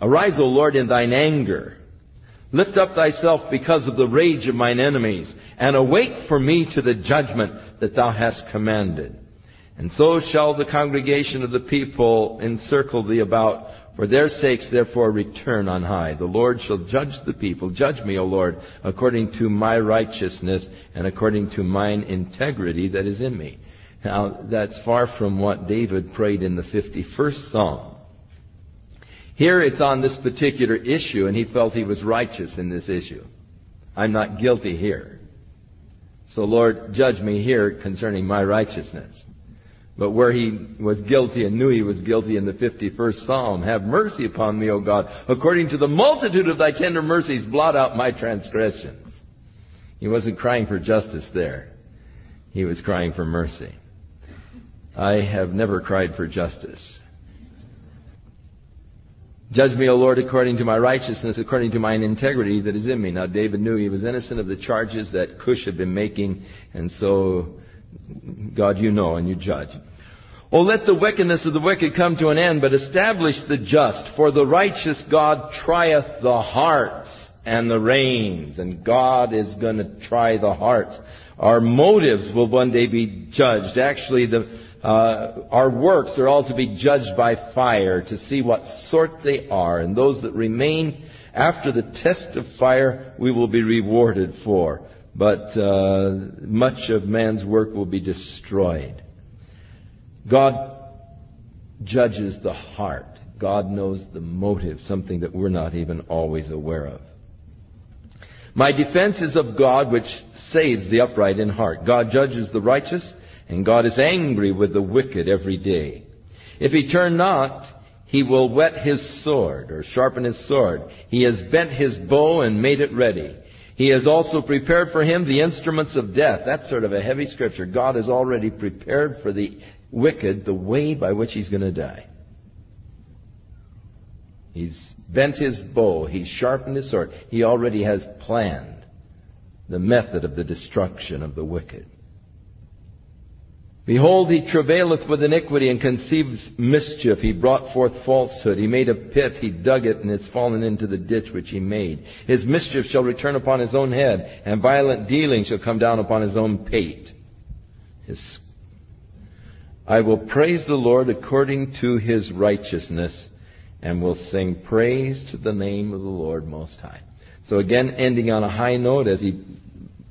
Arise, O Lord, in thine anger. Lift up thyself because of the rage of mine enemies, and awake for me to the judgment that thou hast commanded. And so shall the congregation of the people encircle thee about. For their sakes, therefore, return on high. The Lord shall judge the people. Judge me, O Lord, according to my righteousness and according to mine integrity that is in me. Now, that's far from what David prayed in the fifty-first Psalm. Here it's on this particular issue, and he felt he was righteous in this issue. I'm not guilty here. So, Lord, judge me here concerning my righteousness. But where he was guilty and knew he was guilty in the fifty-first Psalm, have mercy upon me, O God. According to the multitude of thy tender mercies, blot out my transgressions. He wasn't crying for justice there. He was crying for mercy. I have never cried for justice. Judge me, O Lord, according to my righteousness, according to mine integrity that is in me. Now, David knew he was innocent of the charges that Cush had been making, and so God, you know, and you judge. Oh, let the wickedness of the wicked come to an end, but establish the just. For the righteous God trieth the hearts and the reins. And God is going to try the hearts. Our motives will one day be judged. Actually, the, uh, our works are all to be judged by fire to see what sort they are. And those that remain after the test of fire, we will be rewarded for. But uh, much of man's work will be destroyed. God judges the heart. God knows the motive, something that we're not even always aware of. My defense is of God, which saves the upright in heart. God judges the righteous, and God is angry with the wicked every day. If he turn not, he will whet his sword, or sharpen his sword. He has bent his bow and made it ready. He has also prepared for him the instruments of death. That's sort of a heavy scripture. God has already prepared for the wicked the way by which he's going to die. He's bent his bow. He's sharpened his sword. He already has planned the method of the destruction of the wicked. Behold, he travaileth with iniquity and conceives mischief. He brought forth falsehood. He made a pit. He dug it, and it's fallen into the ditch which he made. His mischief shall return upon his own head, and violent dealing shall come down upon his own pate. His... I will praise the Lord according to his righteousness, and will sing praise to the name of the Lord Most High. So again, ending on a high note as he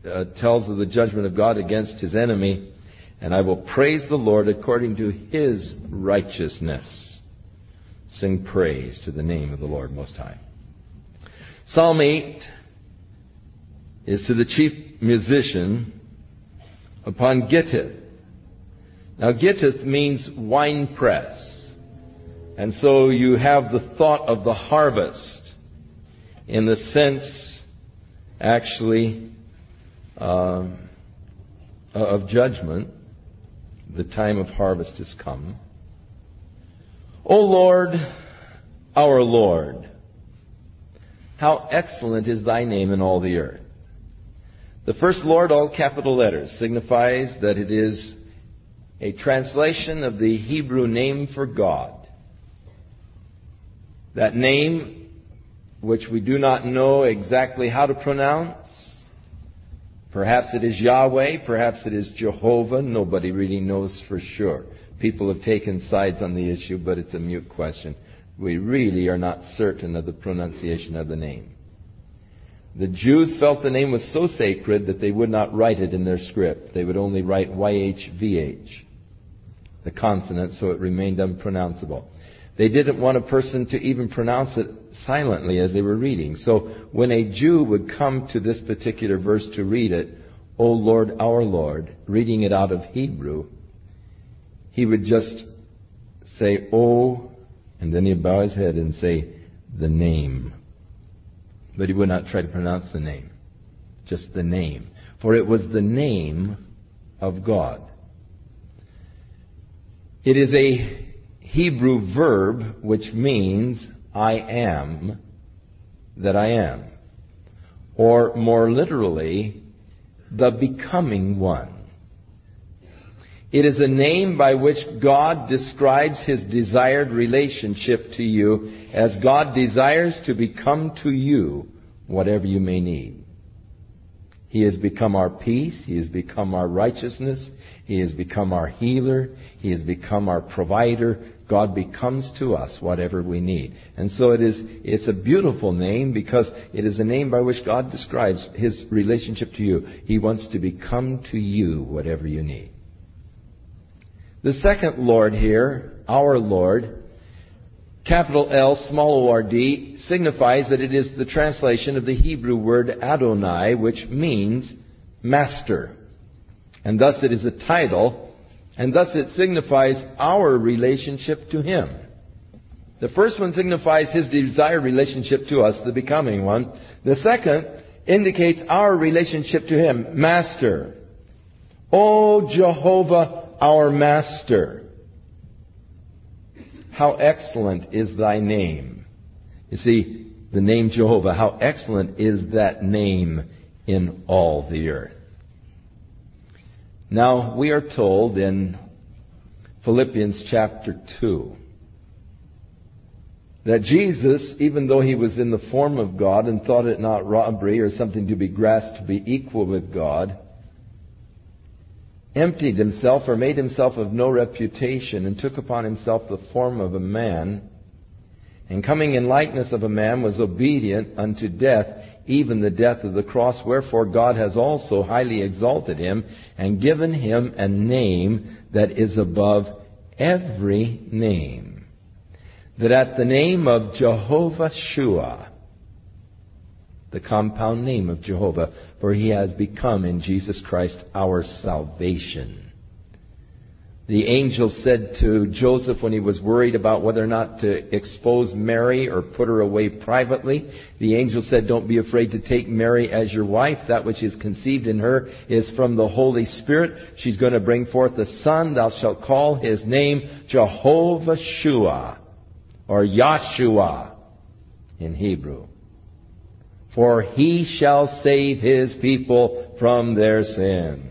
uh, tells of the judgment of God against his enemy. And I will praise the Lord according to his righteousness. Sing praise to the name of the Lord Most High. Psalm eight is to the chief musician upon Gittith. Now Gittith means wine press. And so you have the thought of the harvest in the sense, actually, uh, of judgment. The time of harvest has come. O Lord, our Lord, how excellent is thy name in all the earth. The first Lord, all capital letters, signifies that it is a translation of the Hebrew name for God. That name, which we do not know exactly how to pronounce. Perhaps it is Yahweh, perhaps it is Jehovah. Nobody really knows for sure. People have taken sides on the issue, but it's a mute question. We really are not certain of the pronunciation of the name. The Jews felt the name was so sacred that they would not write it in their script. They would only write Y H V H, the consonant, so it remained unpronounceable. They didn't want a person to even pronounce it silently as they were reading. So when a Jew would come to this particular verse to read it, O Lord, our Lord, reading it out of Hebrew, he would just say, O, and then he'd bow his head and say, the name. But he would not try to pronounce the name, just the name. For it was the name of God. It is a Hebrew verb which means I am that I am, or more literally, the becoming one. It is a name by which God describes his desired relationship to you, as God desires to become to you whatever you may need. He has become our peace. He has become our righteousness. He has become our healer. He has become our provider. God becomes to us whatever we need. And so it is, it's a beautiful name because it is a name by which God describes his relationship to you. He wants to become to you whatever you need. The second Lord here, our Lord, capital L, small O R D, signifies that it is the translation of the Hebrew word Adonai, which means master. And thus it is a title, and thus it signifies our relationship to him. The first one signifies his desired relationship to us, the becoming one. The second indicates our relationship to him, master. O Jehovah, our master, how excellent is thy name. You see, the name Jehovah, how excellent is that name in all the earth. Now, we are told in Philippians chapter two that Jesus, even though he was in the form of God and thought it not robbery or something to be grasped to be equal with God, emptied himself or made himself of no reputation and took upon himself the form of a man, and coming in likeness of a man was obedient unto death, even the death of the cross. Wherefore God has also highly exalted him and given him a name that is above every name, that at the name of Jehovah Shua, the compound name of Jehovah, for he has become in Jesus Christ our salvation. The angel said to Joseph when he was worried about whether or not to expose Mary or put her away privately, the angel said, don't be afraid to take Mary as your wife. That which is conceived in her is from the Holy Spirit. She's going to bring forth a son. Thou shalt call his name Jehovah Shua, or Yahshua in Hebrew. For he shall save his people from their sins.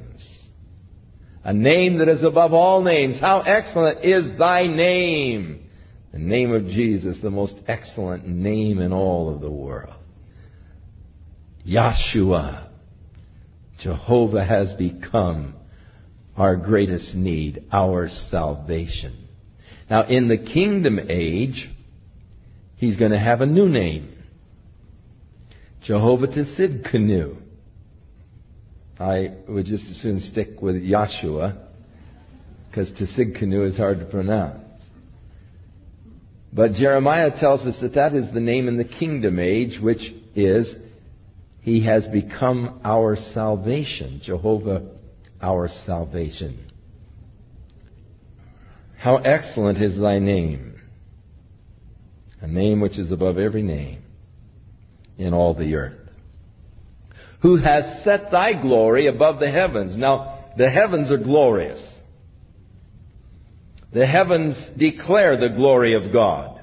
a name that is above all names. How excellent is thy name! The name of Jesus, the most excellent name in all of the world. Yahshua, Jehovah has become our greatest need, our salvation. Now, in the kingdom age, he's going to have a new name. Jehovah Tsidkenu. I would just as soon stick with Yahshua, because Tsidkenu is hard to pronounce. But Jeremiah tells us that that is the name in the kingdom age, which is, he has become our salvation. Jehovah, our salvation. How excellent is thy name, a name which is above every name in all the earth. Who has set thy glory above the heavens. Now, the heavens are glorious. The heavens declare the glory of God.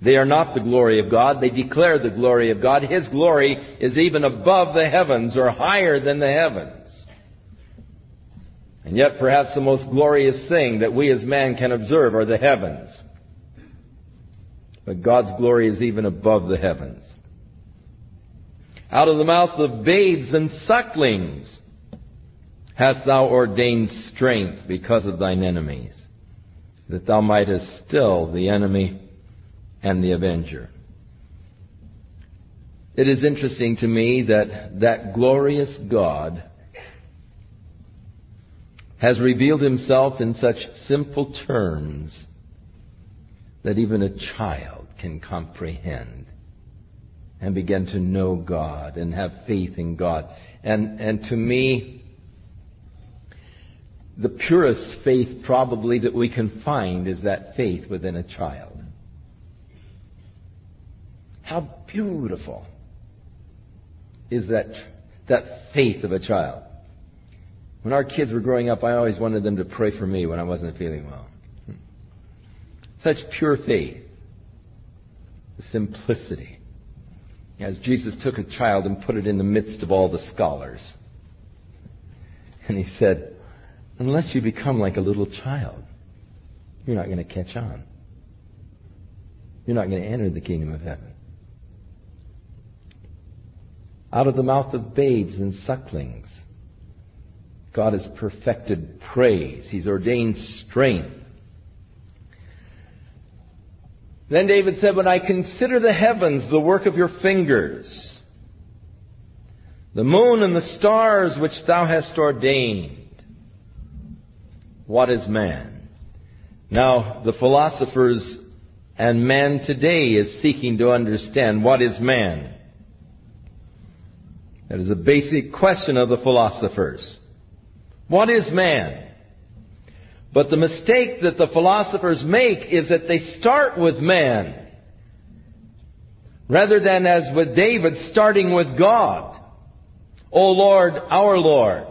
They are not the glory of God. They declare the glory of God. His glory is even above the heavens or higher than the heavens. And yet perhaps the most glorious thing that we as man can observe are the heavens. But God's glory is even above the heavens. Out of the mouth of babes and sucklings hast thou ordained strength because of thine enemies, that thou mightest still the enemy and the avenger. It is interesting to me that that glorious God has revealed himself in such simple terms that even a child can comprehend and begin to know God and have faith in God. And, and to me, the purest faith probably that we can find is that faith within a child. How beautiful is that, that faith of a child. When our kids were growing up, I always wanted them to pray for me when I wasn't feeling well. Such pure faith. The simplicity. As Jesus took a child and put it in the midst of all the scholars. And he said, unless you become like a little child, you're not going to catch on. You're not going to enter the kingdom of heaven. Out of the mouth of babes and sucklings, God has perfected praise. He's ordained strength. Then David said, when I consider the heavens, the work of your fingers, the moon and the stars which thou hast ordained, what is man? Now, the philosophers and man today is seeking to understand what is man. That is a basic question of the philosophers. What is man? But the mistake that the philosophers make is that they start with man, rather than, as with David, starting with God. O Lord, our Lord,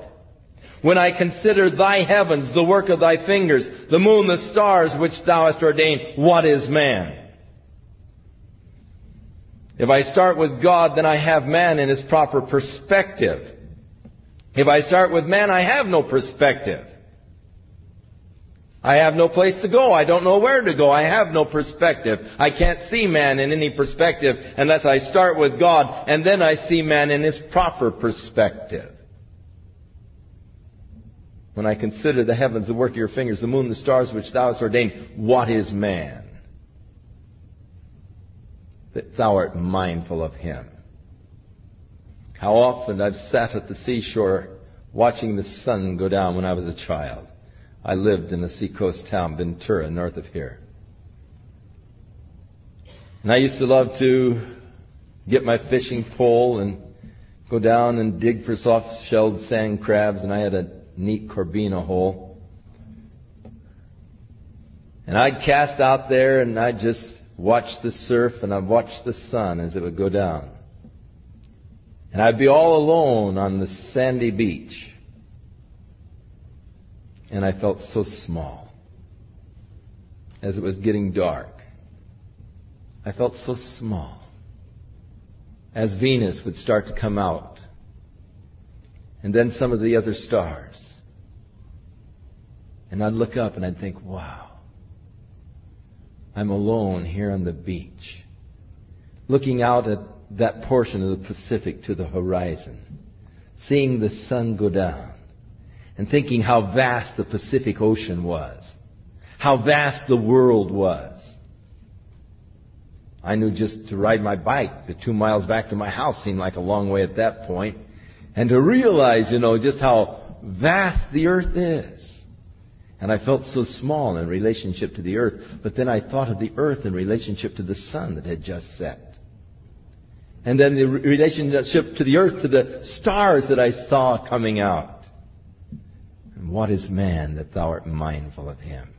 when I consider thy heavens, the work of thy fingers, the moon, the stars which thou hast ordained, what is man? If I start with God, then I have man in his proper perspective. If I start with man, I have no perspective. I have no place to go. I don't know where to go. I have no perspective. I can't see man in any perspective unless I start with God, and then I see man in his proper perspective. When I consider the heavens, the work of your fingers, the moon, the stars which thou hast ordained, what is man, that thou art mindful of him? How often I've sat at the seashore watching the sun go down when I was a child. I lived in a seacoast town, Ventura, north of here. And I used to love to get my fishing pole and go down and dig for soft-shelled sand crabs, and I had a neat corbina hole. And I'd cast out there and I'd just watch the surf, and I'd watch the sun as it would go down. And I'd be all alone on the sandy beach. And I felt so small. As it was getting dark, I felt so small. As Venus would start to come out, and then some of the other stars. And I'd look up and I'd think, wow, I'm alone here on the beach, looking out at that portion of the Pacific to the horizon, seeing the sun go down, and thinking how vast the Pacific Ocean was, how vast the world was. I knew just to ride my bike, the two miles back to my house seemed like a long way at that point, and to realize, you know, just how vast the earth is. And I felt so small in relationship to the earth. But then I thought of the earth in relationship to the sun that had just set. And then the relationship to the earth, to the stars that I saw coming out. And what is man that thou art mindful of him?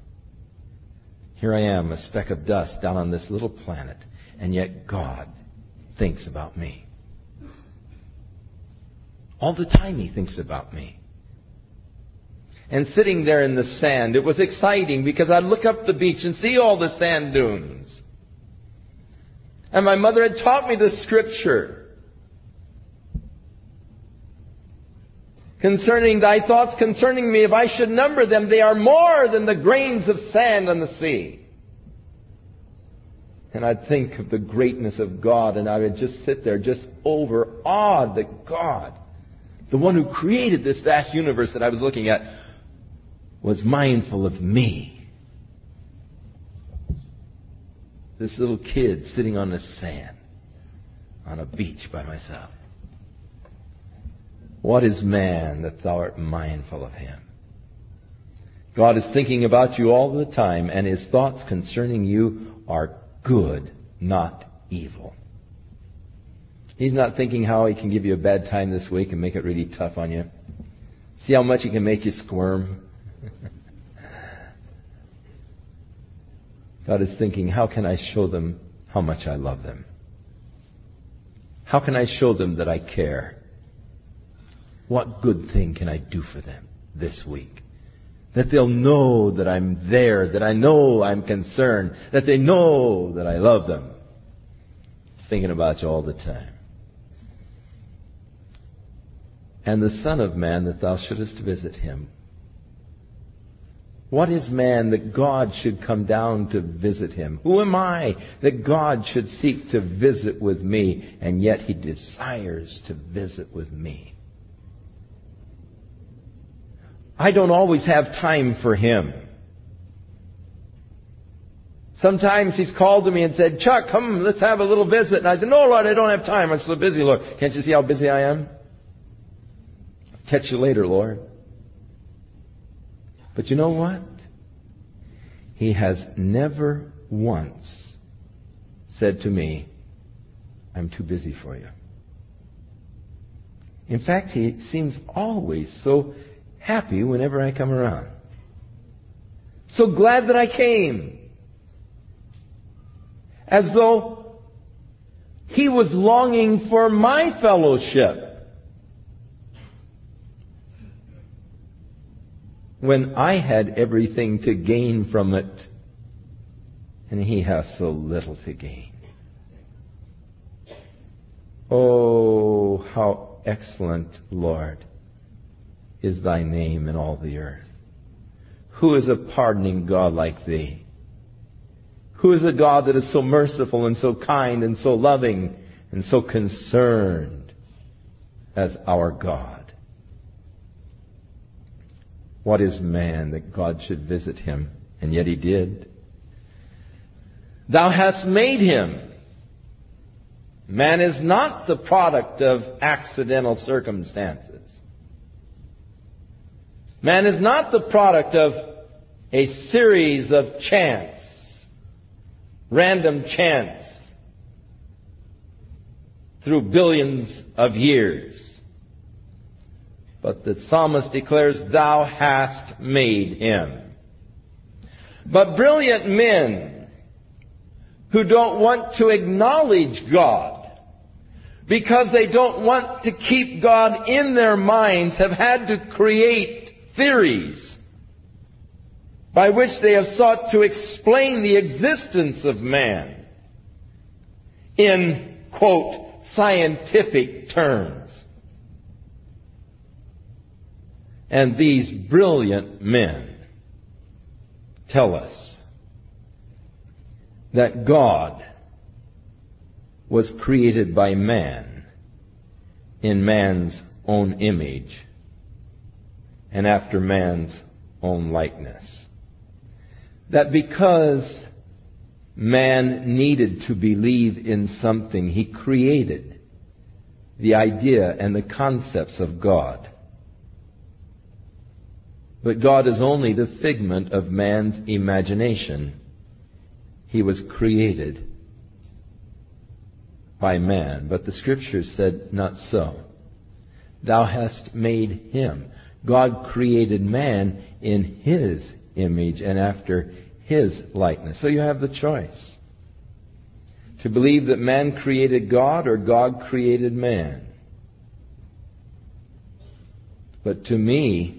Here I am, a speck of dust down on this little planet. And yet God thinks about me. All the time He thinks about me. And sitting there in the sand, it was exciting because I'd look up the beach and see all the sand dunes. And my mother had taught me the scripture concerning thy thoughts concerning me, if I should number them, they are more than the grains of sand on the sea. And I'd think of the greatness of God, and I would just sit there just overawed that God, the one who created this vast universe that I was looking at, was mindful of me. This little kid sitting on the sand on a beach by myself. What is man that thou art mindful of him? God is thinking about you all the time, and His thoughts concerning you are good, not evil. He's not thinking how He can give you a bad time this week and make it really tough on you. See how much He can make you squirm? God is thinking, how can I show them how much I love them? How can I show them that I care? What good thing can I do for them this week? That they'll know that I'm there, that I know I'm concerned, that they know that I love them. He's thinking about you all the time. And the Son of Man that thou shouldest visit him. What is man that God should come down to visit him? Who am I that God should seek to visit with me, and yet He desires to visit with me? I don't always have time for Him. Sometimes He's called to me and said, Chuck, come, let's have a little visit. And I said, no, Lord, I don't have time. I'm so busy, Lord. Can't you see how busy I am? I'll catch you later, Lord. But you know what? He has never once said to me, I'm too busy for you. In fact, He seems always so happy whenever I come around. So glad that I came. As though He was longing for my fellowship. When I had everything to gain from it, and He has so little to gain. Oh, how excellent, Lord, is Thy name in all the earth. Who is a pardoning God like Thee? Who is a God that is so merciful and so kind and so loving and so concerned as our God? What is man that God should visit him? And yet He did. Thou hast made him. Man is not the product of accidental circumstances. Man is not the product of a series of chance, random chance, through billions of years. But the psalmist declares, Thou hast made him. But brilliant men who don't want to acknowledge God because they don't want to keep God in their minds have had to create theories by which they have sought to explain the existence of man in, quote, scientific terms. And these brilliant men tell us that God was created by man in man's own image and after man's own likeness. That because man needed to believe in something, he created the idea and the concepts of God. But God is only the figment of man's imagination. He was created by man. But the Scripture said, not so. Thou hast made him. God created man in His image and after His likeness. So you have the choice to believe that man created God or God created man. But to me,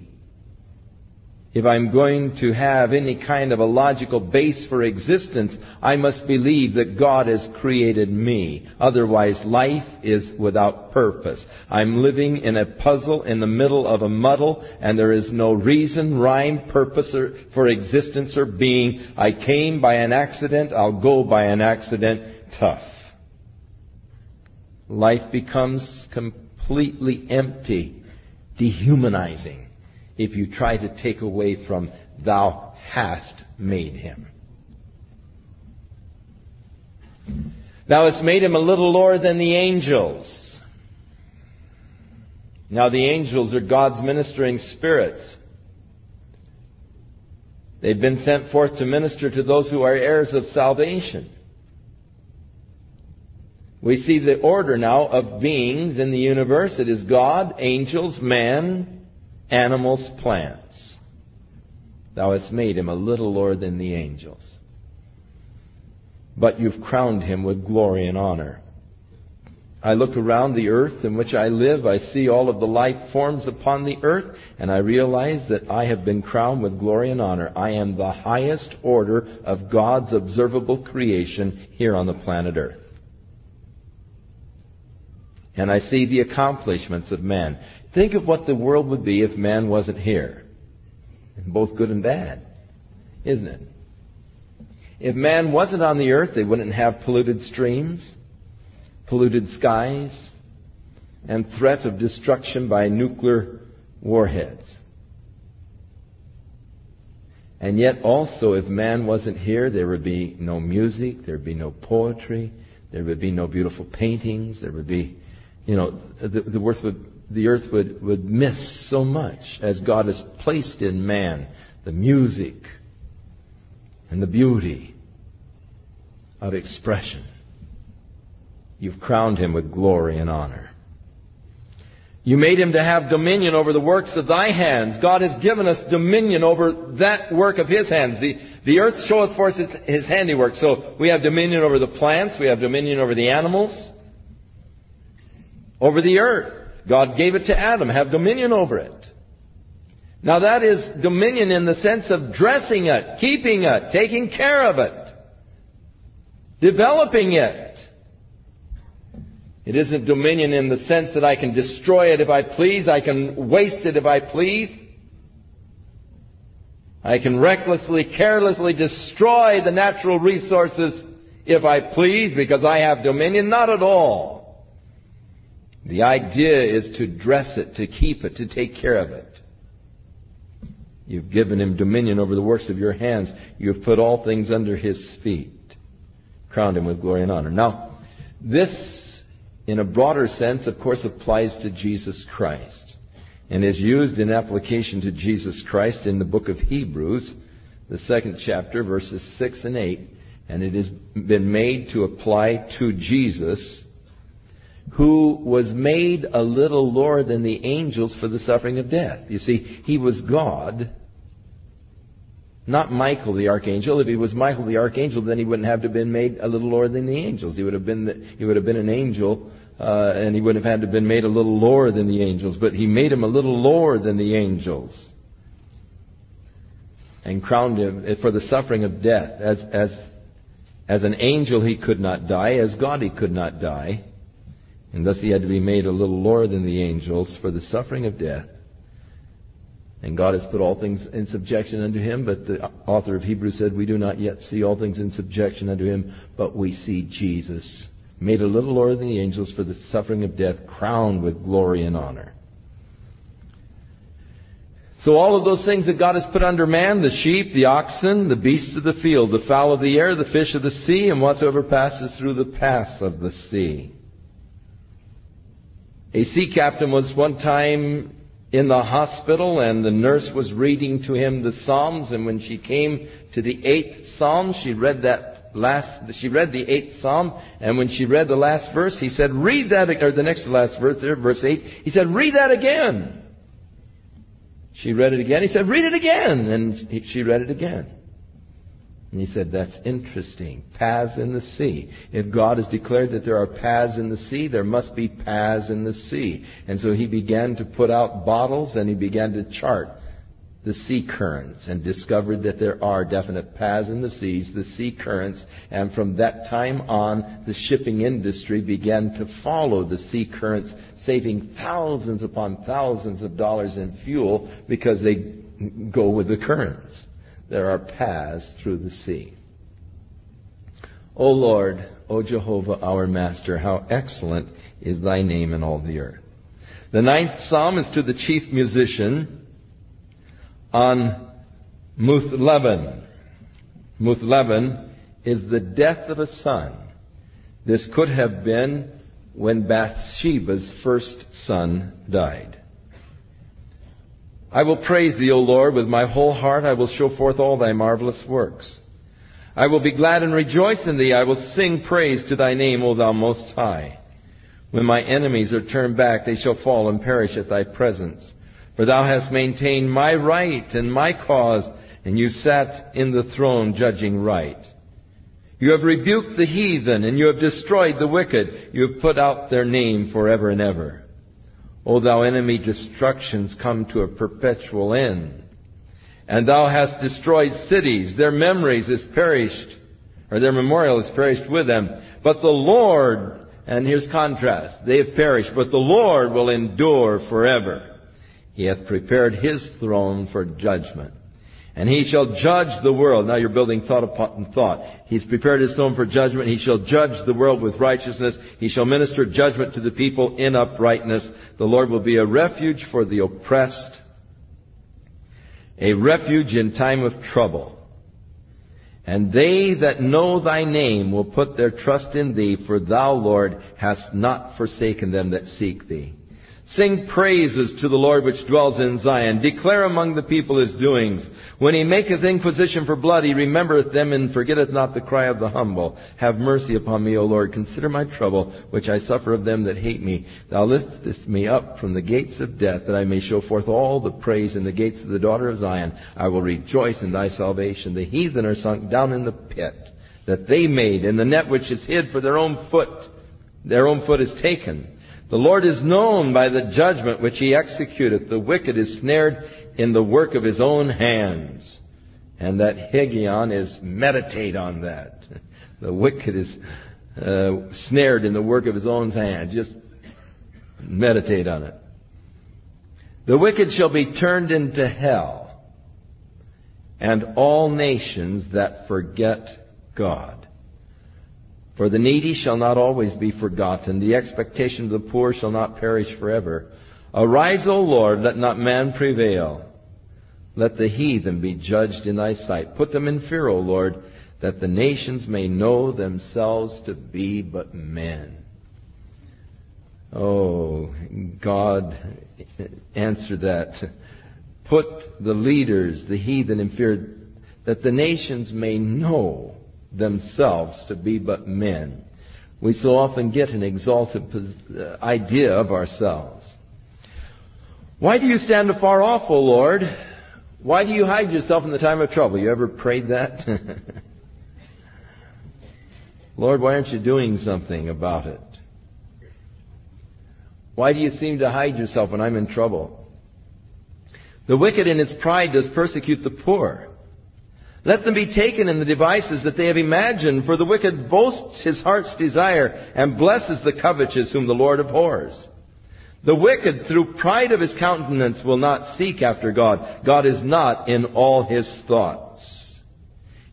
if I'm going to have any kind of a logical base for existence, I must believe that God has created me. Otherwise, life is without purpose. I'm living in a puzzle in the middle of a muddle, and there is no reason, rhyme, purpose or for existence or being. I came by an accident, I'll go by an accident. Tough. Life becomes completely empty, dehumanizing, if you try to take away from thou hast made him. Thou hast made him a little lower than the angels. Now the angels are God's ministering spirits. They've been sent forth to minister to those who are heirs of salvation. We see the order now of beings in the universe. It is God, angels, man, animals, plants. Thou hast made him a little lower than the angels. But you've crowned him with glory and honor. I look around the earth in which I live. I see all of the life forms upon the earth, and I realize that I have been crowned with glory and honor. I am the highest order of God's observable creation here on the planet earth. And I see the accomplishments of man. Think of what the world would be if man wasn't here. Both good and bad, isn't it? If man wasn't on the earth, they wouldn't have polluted streams, polluted skies, and threat of destruction by nuclear warheads. And yet also, if man wasn't here, there would be no music, there would be no poetry, there would be no beautiful paintings, there would be, you know, the, the earth would... The earth would, would miss so much as God has placed in man the music and the beauty of expression. You've crowned him with glory and honor. You made him to have dominion over the works of thy hands. God has given us dominion over that work of his hands. The, the earth showeth forth his, his handiwork. So we have dominion over the plants. We have dominion over the animals. Over the earth. God gave it to Adam. Have dominion over it. Now that is dominion in the sense of dressing it, keeping it, taking care of it, developing it. It isn't dominion in the sense that I can destroy it if I please, I can waste it if I please. I can recklessly, carelessly destroy the natural resources if I please because I have dominion. Not at all. The idea is to dress it, to keep it, to take care of it. You've given him dominion over the works of your hands. You've put all things under his feet, crowned him with glory and honor. Now, this, in a broader sense, of course, applies to Jesus Christ and is used in application to Jesus Christ in the book of Hebrews, the second chapter, verses six and eight. And it has been made to apply to Jesus, who was made a little lower than the angels for the suffering of death. You see, he was God, not Michael the archangel. If he was Michael the archangel, then he wouldn't have to have been made a little lower than the angels. He would have been, the, he would have been an angel, uh, and he would have had to have been made a little lower than the angels. But he made him a little lower than the angels and crowned him for the suffering of death. As, as, as an angel, he could not die. As God, he could not die. And thus he had to be made a little lower than the angels for the suffering of death, And God has put all things in subjection unto him, but the author of Hebrews said, we do not yet see all things in subjection unto him, but we see Jesus, made a little lower than the angels for the suffering of death, crowned with glory and honor. So all of those things that God has put under man, the sheep, the oxen, the beasts of the field, the fowl of the air, the fish of the sea, and whatsoever passes through the paths of the sea. A sea captain was one time in the hospital, and the nurse was reading to him the Psalms, and when she came to the eighth Psalm, she read that last, she read the eighth Psalm, and when she read the last verse, he said, read that, or the next to last verse, verse eight, he said, read that again. She read it again, he said, read it again, and she read it again. And he said, that's interesting. Paths in the sea. If God has declared that there are paths in the sea, there must be paths in the sea. And so he began to put out bottles and he began to chart the sea currents and discovered that there are definite paths in the seas, the sea currents. And from that time on, the shipping industry began to follow the sea currents, saving thousands upon thousands of dollars in fuel because they go with the currents. There are paths through the sea. O Lord, O Jehovah, our Master, how excellent is Thy name in all the earth. The ninth psalm is to the chief musician on Muth-leban. Muth-leban is the death of a son. This could have been when Bathsheba's first son died. I will praise Thee, O Lord, with my whole heart. I will show forth all Thy marvelous works. I will be glad and rejoice in Thee. I will sing praise to Thy name, O Thou Most High. When my enemies are turned back, they shall fall and perish at Thy presence. For Thou hast maintained my right and my cause, and You sat in the throne judging right. You have rebuked the heathen, and You have destroyed the wicked. You have put out their name forever and ever. O Thou enemy, destructions come to a perpetual end. And Thou hast destroyed cities. Their memories is perished, or their memorial is perished with them. But the Lord, and here's contrast, they have perished, but the Lord will endure forever. He hath prepared His throne for judgment. And He shall judge the world. Now you're building thought upon thought. He's prepared His throne for judgment. He shall judge the world with righteousness. He shall minister judgment to the people in uprightness. The Lord will be a refuge for the oppressed, a refuge in time of trouble. And they that know Thy name will put their trust in Thee, for Thou, Lord, hast not forsaken them that seek Thee. Sing praises to the Lord which dwells in Zion. Declare among the people His doings. When He maketh inquisition for blood, He remembereth them and forgetteth not the cry of the humble. Have mercy upon me, O Lord. Consider my trouble, which I suffer of them that hate me. Thou liftest me up from the gates of death, that I may show forth all the praise in the gates of the daughter of Zion. I will rejoice in Thy salvation. The heathen are sunk down in the pit that they made, and the net which is hid for their own foot. Their own foot is taken. The Lord is known by the judgment which He executeth. The wicked is snared in the work of his own hands. And that Hegion is, meditate on that. The wicked is uh, snared in the work of his own hands. Just meditate on it. The wicked shall be turned into hell, and all nations that forget God. For the needy shall not always be forgotten. The expectation of the poor shall not perish forever. Arise, O Lord, let not man prevail. Let the heathen be judged in Thy sight. Put them in fear, O Lord, that the nations may know themselves to be but men. Oh, God, answer that. Put the leaders, the heathen, in fear, that the nations may know themselves to be but men. We so often get an exalted idea of ourselves. Why do You stand afar off, O Lord? Why do You hide Yourself in the time of trouble? You ever prayed that? Lord, why aren't You doing something about it? Why do You seem to hide Yourself when I'm in trouble? The wicked in his pride does persecute the poor. Let them be taken in the devices that they have imagined, for the wicked boasts his heart's desire and blesses the covetous whom the Lord abhors. The wicked, through pride of his countenance, will not seek after God. God is not in all his thoughts.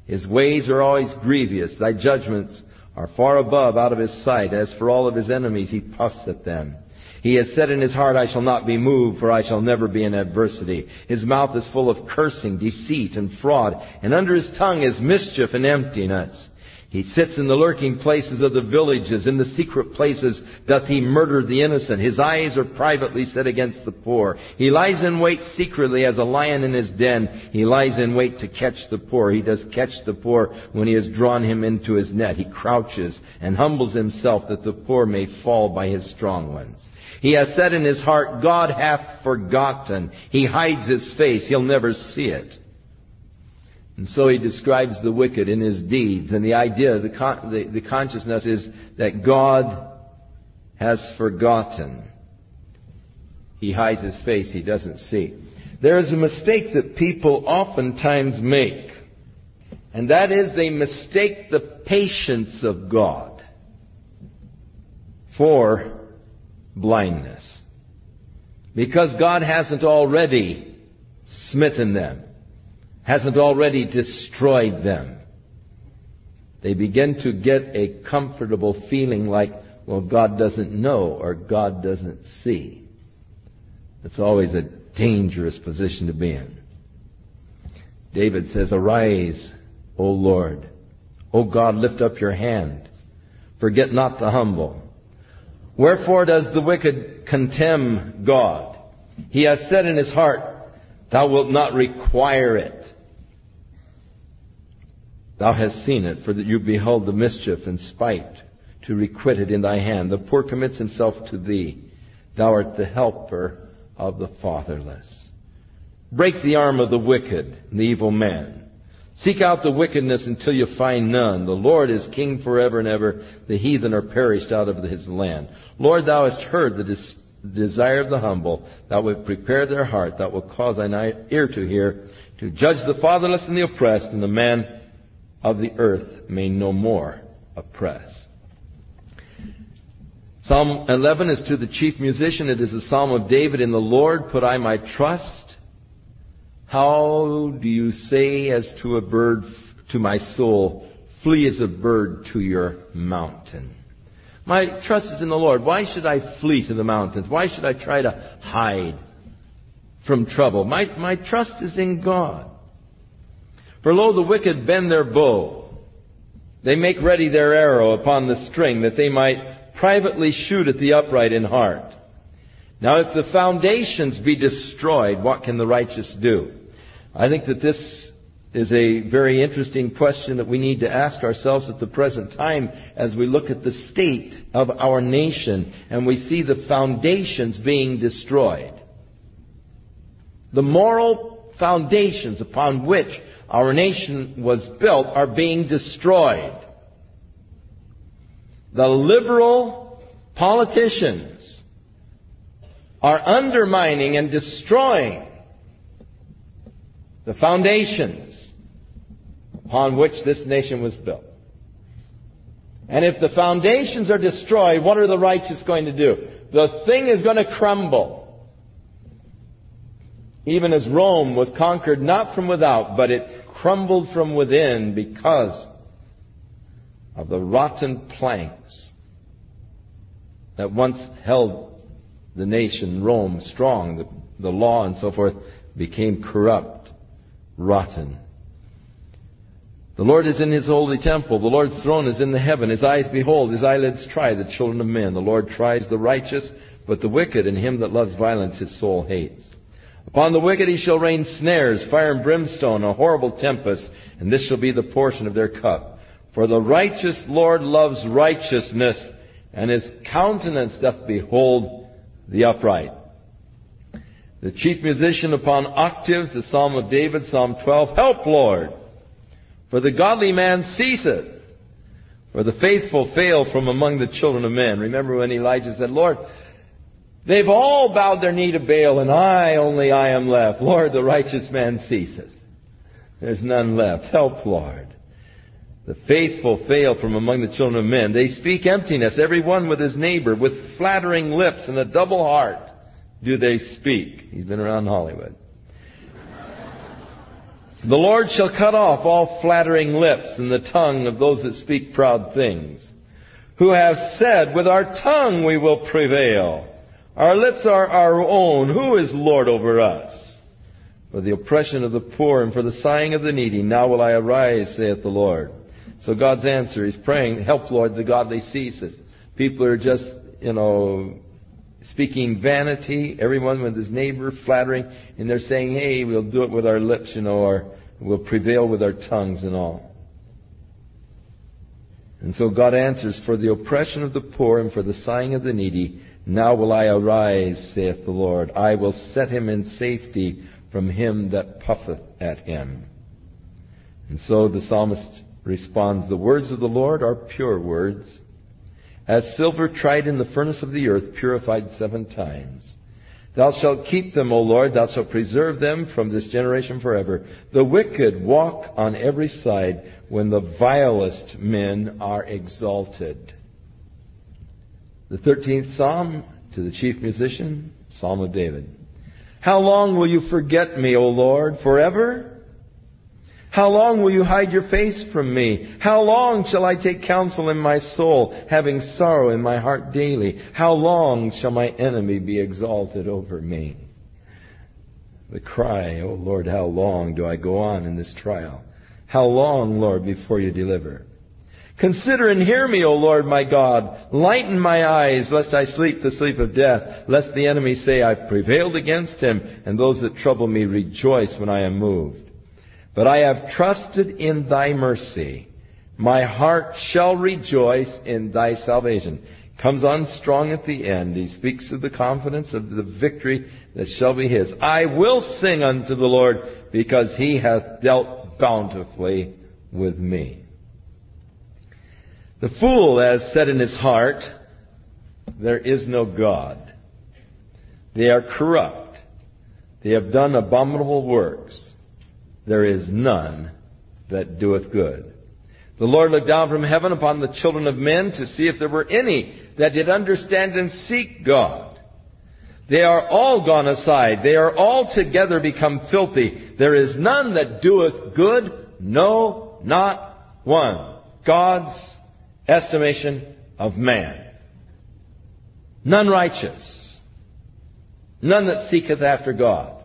His ways are always grievous. Thy judgments are far above, out of his sight. As for all of his enemies, he puffs at them. He has said in his heart, I shall not be moved, for I shall never be in adversity. His mouth is full of cursing, deceit, and fraud, and under his tongue is mischief and emptiness. He sits in the lurking places of the villages, in the secret places doth he murder the innocent. His eyes are privately set against the poor. He lies in wait secretly as a lion in his den. He lies in wait to catch the poor. He does catch the poor when he has drawn him into his net. He crouches and humbles himself that the poor may fall by his strong ones. He has said in his heart, God hath forgotten. He hides his face. He'll never see it. And so he describes the wicked in his deeds. And the idea, the, con- the, the consciousness is that God has forgotten. He hides his face. He doesn't see. There is a mistake that people oftentimes make. And that is they mistake the patience of God for blindness, because God hasn't already smitten them, hasn't already destroyed them. They begin to get a comfortable feeling like, well, God doesn't know or God doesn't see. It's always a dangerous position to be in. David says, Arise, O Lord. O God, lift up your hand. Forget not the humble. Wherefore does the wicked contemn God? He has said in his heart, Thou wilt not require it. Thou hast seen it, for that you beheld the mischief and spite, to requite it in thy hand. The poor commits himself to thee. Thou art the helper of the fatherless. Break the arm of the wicked and the evil man. Seek out the wickedness until you find none. The Lord is king forever and ever. The heathen are perished out of his land. Lord, thou hast heard the des- desire of the humble. Thou wilt prepare their heart. Thou wilt cause thine ear to hear, to judge the fatherless and the oppressed, and the man of the earth may no more oppress. Psalm eleven is to the chief musician. It is a psalm of David. In the Lord put I my trust. How do you say as to a bird, to my soul, flee as a bird to your mountain? My trust is in the Lord. Why should I flee to the mountains? Why should I try to hide from trouble? My, my trust is in God. For lo, the wicked bend their bow. They make ready their arrow upon the string, that they might privately shoot at the upright in heart. Now, if the foundations be destroyed, what can the righteous do? I think that this is a very interesting question that we need to ask ourselves at the present time as we look at the state of our nation and we see the foundations being destroyed. The moral foundations upon which our nation was built are being destroyed. The liberal politicians are undermining and destroying the foundations upon which this nation was built. And if the foundations are destroyed, what are the righteous going to do? The thing is going to crumble. Even as Rome was conquered not from without, but it crumbled from within because of the rotten planks that once held the nation, Rome, strong. The, the law and so forth became corrupt, rotten. The Lord is in His holy temple. The Lord's throne is in the heaven. His eyes behold, His eyelids try the children of men. The Lord tries the righteous, but the wicked and him that loves violence His soul hates. Upon the wicked He shall rain snares, fire and brimstone, a horrible tempest, and this shall be the portion of their cup. For the righteous Lord loves righteousness, and His countenance doth behold the upright. The chief musician upon octaves, the Psalm of David, Psalm twelve, Help, Lord, for the godly man ceaseth, for the faithful fail from among the children of men. Remember when Elijah said, Lord, they've all bowed their knee to Baal, and I, only I am left. Lord, the righteous man ceaseth. There's none left. Help, Lord. The faithful fail from among the children of men. They speak emptiness, every one with his neighbor, with flattering lips and a double heart do they speak. He's been around Hollywood. The Lord shall cut off all flattering lips and the tongue of those that speak proud things, who have said, with our tongue we will prevail. Our lips are our own. Who is Lord over us? For the oppression of the poor and for the sighing of the needy, now will I arise, saith the Lord. So God's answer, he's praying, help, Lord, the godly ceases. People are just, you know, speaking vanity, everyone with his neighbor, flattering, and they're saying, hey, we'll do it with our lips, you know, or we'll prevail with our tongues and all. And so God answers, for the oppression of the poor and for the sighing of the needy, now will I arise, saith the Lord. I will set him in safety from him that puffeth at him. And so the psalmist responds, the words of the Lord are pure words, as silver tried in the furnace of the earth, purified seven times. Thou shalt keep them, O Lord, thou shalt preserve them from this generation forever. The wicked walk on every side when the vilest men are exalted. The thirteenth Psalm, to the chief musician, Psalm of David. How long will you forget me, O Lord, forever? How long will you hide your face from me? How long shall I take counsel in my soul, having sorrow in my heart daily? How long shall my enemy be exalted over me? The cry, O Lord, how long do I go on in this trial? How long, Lord, before you deliver? Consider and hear me, O Lord my God. Lighten my eyes, lest I sleep the sleep of death, lest the enemy say, I've prevailed against him, and those that trouble me rejoice when I am moved. But I have trusted in thy mercy. My heart shall rejoice in thy salvation. Comes on strong at the end. He speaks of the confidence of the victory that shall be his. I will sing unto the Lord, because he hath dealt bountifully with me. The fool has said in his heart, there is no God. They are corrupt. They have done abominable works. There is none that doeth good. The Lord looked down from heaven upon the children of men to see if there were any that did understand and seek God. They are all gone aside. They are all together become filthy. There is none that doeth good. No, not one. God's estimation of man. None righteous. None that seeketh after God.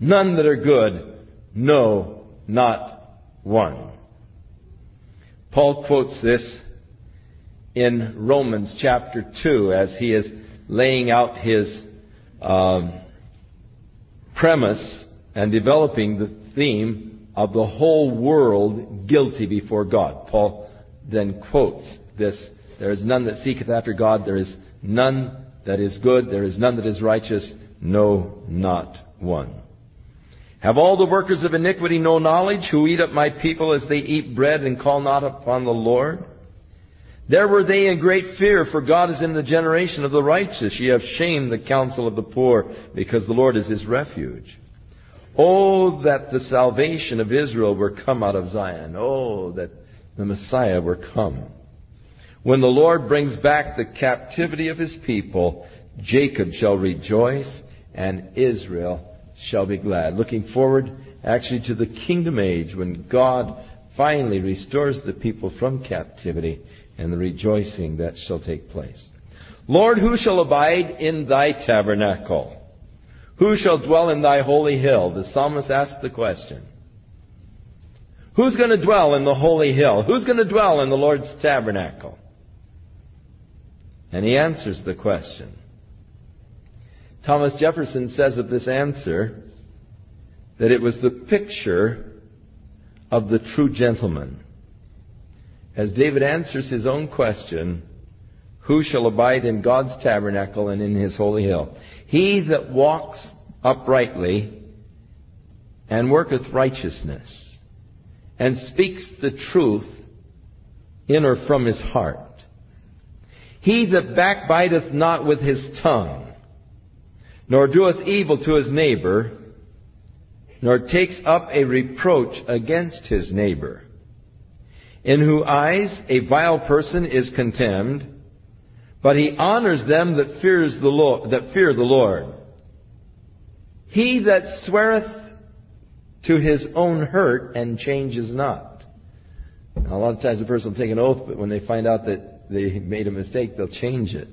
None that are good. No, not one. Paul quotes this in Romans chapter two as he is laying out his um, premise and developing the theme of the whole world guilty before God. Paul then quotes this, there is none that seeketh after God, there is none that is good, there is none that is righteous, no, not one. Have all the workers of iniquity no knowledge, who eat up my people as they eat bread and call not upon the Lord? There were they in great fear, for God is in the generation of the righteous. Ye have shamed the counsel of the poor, because the Lord is his refuge. Oh, that the salvation of Israel were come out of Zion. Oh, that the Messiah were come. When the Lord brings back the captivity of his people, Jacob shall rejoice and Israel shall be glad. Looking forward actually to the kingdom age when God finally restores the people from captivity and the rejoicing that shall take place. Lord, who shall abide in thy tabernacle? Who shall dwell in thy holy hill? The psalmist asked the question. Who's going to dwell in the holy hill? Who's going to dwell in the Lord's tabernacle? And he answers the question. Thomas Jefferson says of this answer that it was the picture of the true gentleman. As David answers his own question, who shall abide in God's tabernacle and in his holy hill? He that walks uprightly and worketh righteousness, and speaks the truth in or from his heart. He that backbiteth not with his tongue, nor doeth evil to his neighbor, nor takes up a reproach against his neighbor. in whose eyes a vile person is contemned, but he honors them that fears the Lord, that fear the Lord. He that sweareth to his own hurt and changes not. Now, a lot of times a person will take an oath, but when they find out that they made a mistake, they'll change it.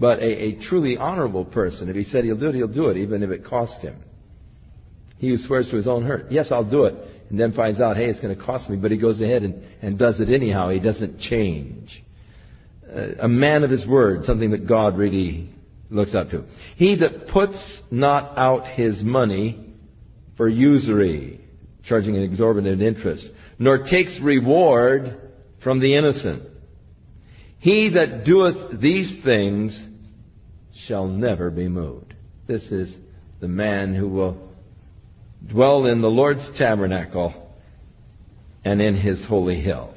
But a, a truly honorable person, if he said he'll do it, he'll do it, even if it cost him. He who swears to his own hurt, yes, I'll do it, and then finds out, hey, it's going to cost me, but he goes ahead and, and does it anyhow. He doesn't change. A man of his word, something that God really looks up to. He that puts not out his money for usury, charging an exorbitant interest, nor takes reward from the innocent. He that doeth these things shall never be moved. This is the man who will dwell in the Lord's tabernacle and in his holy hill.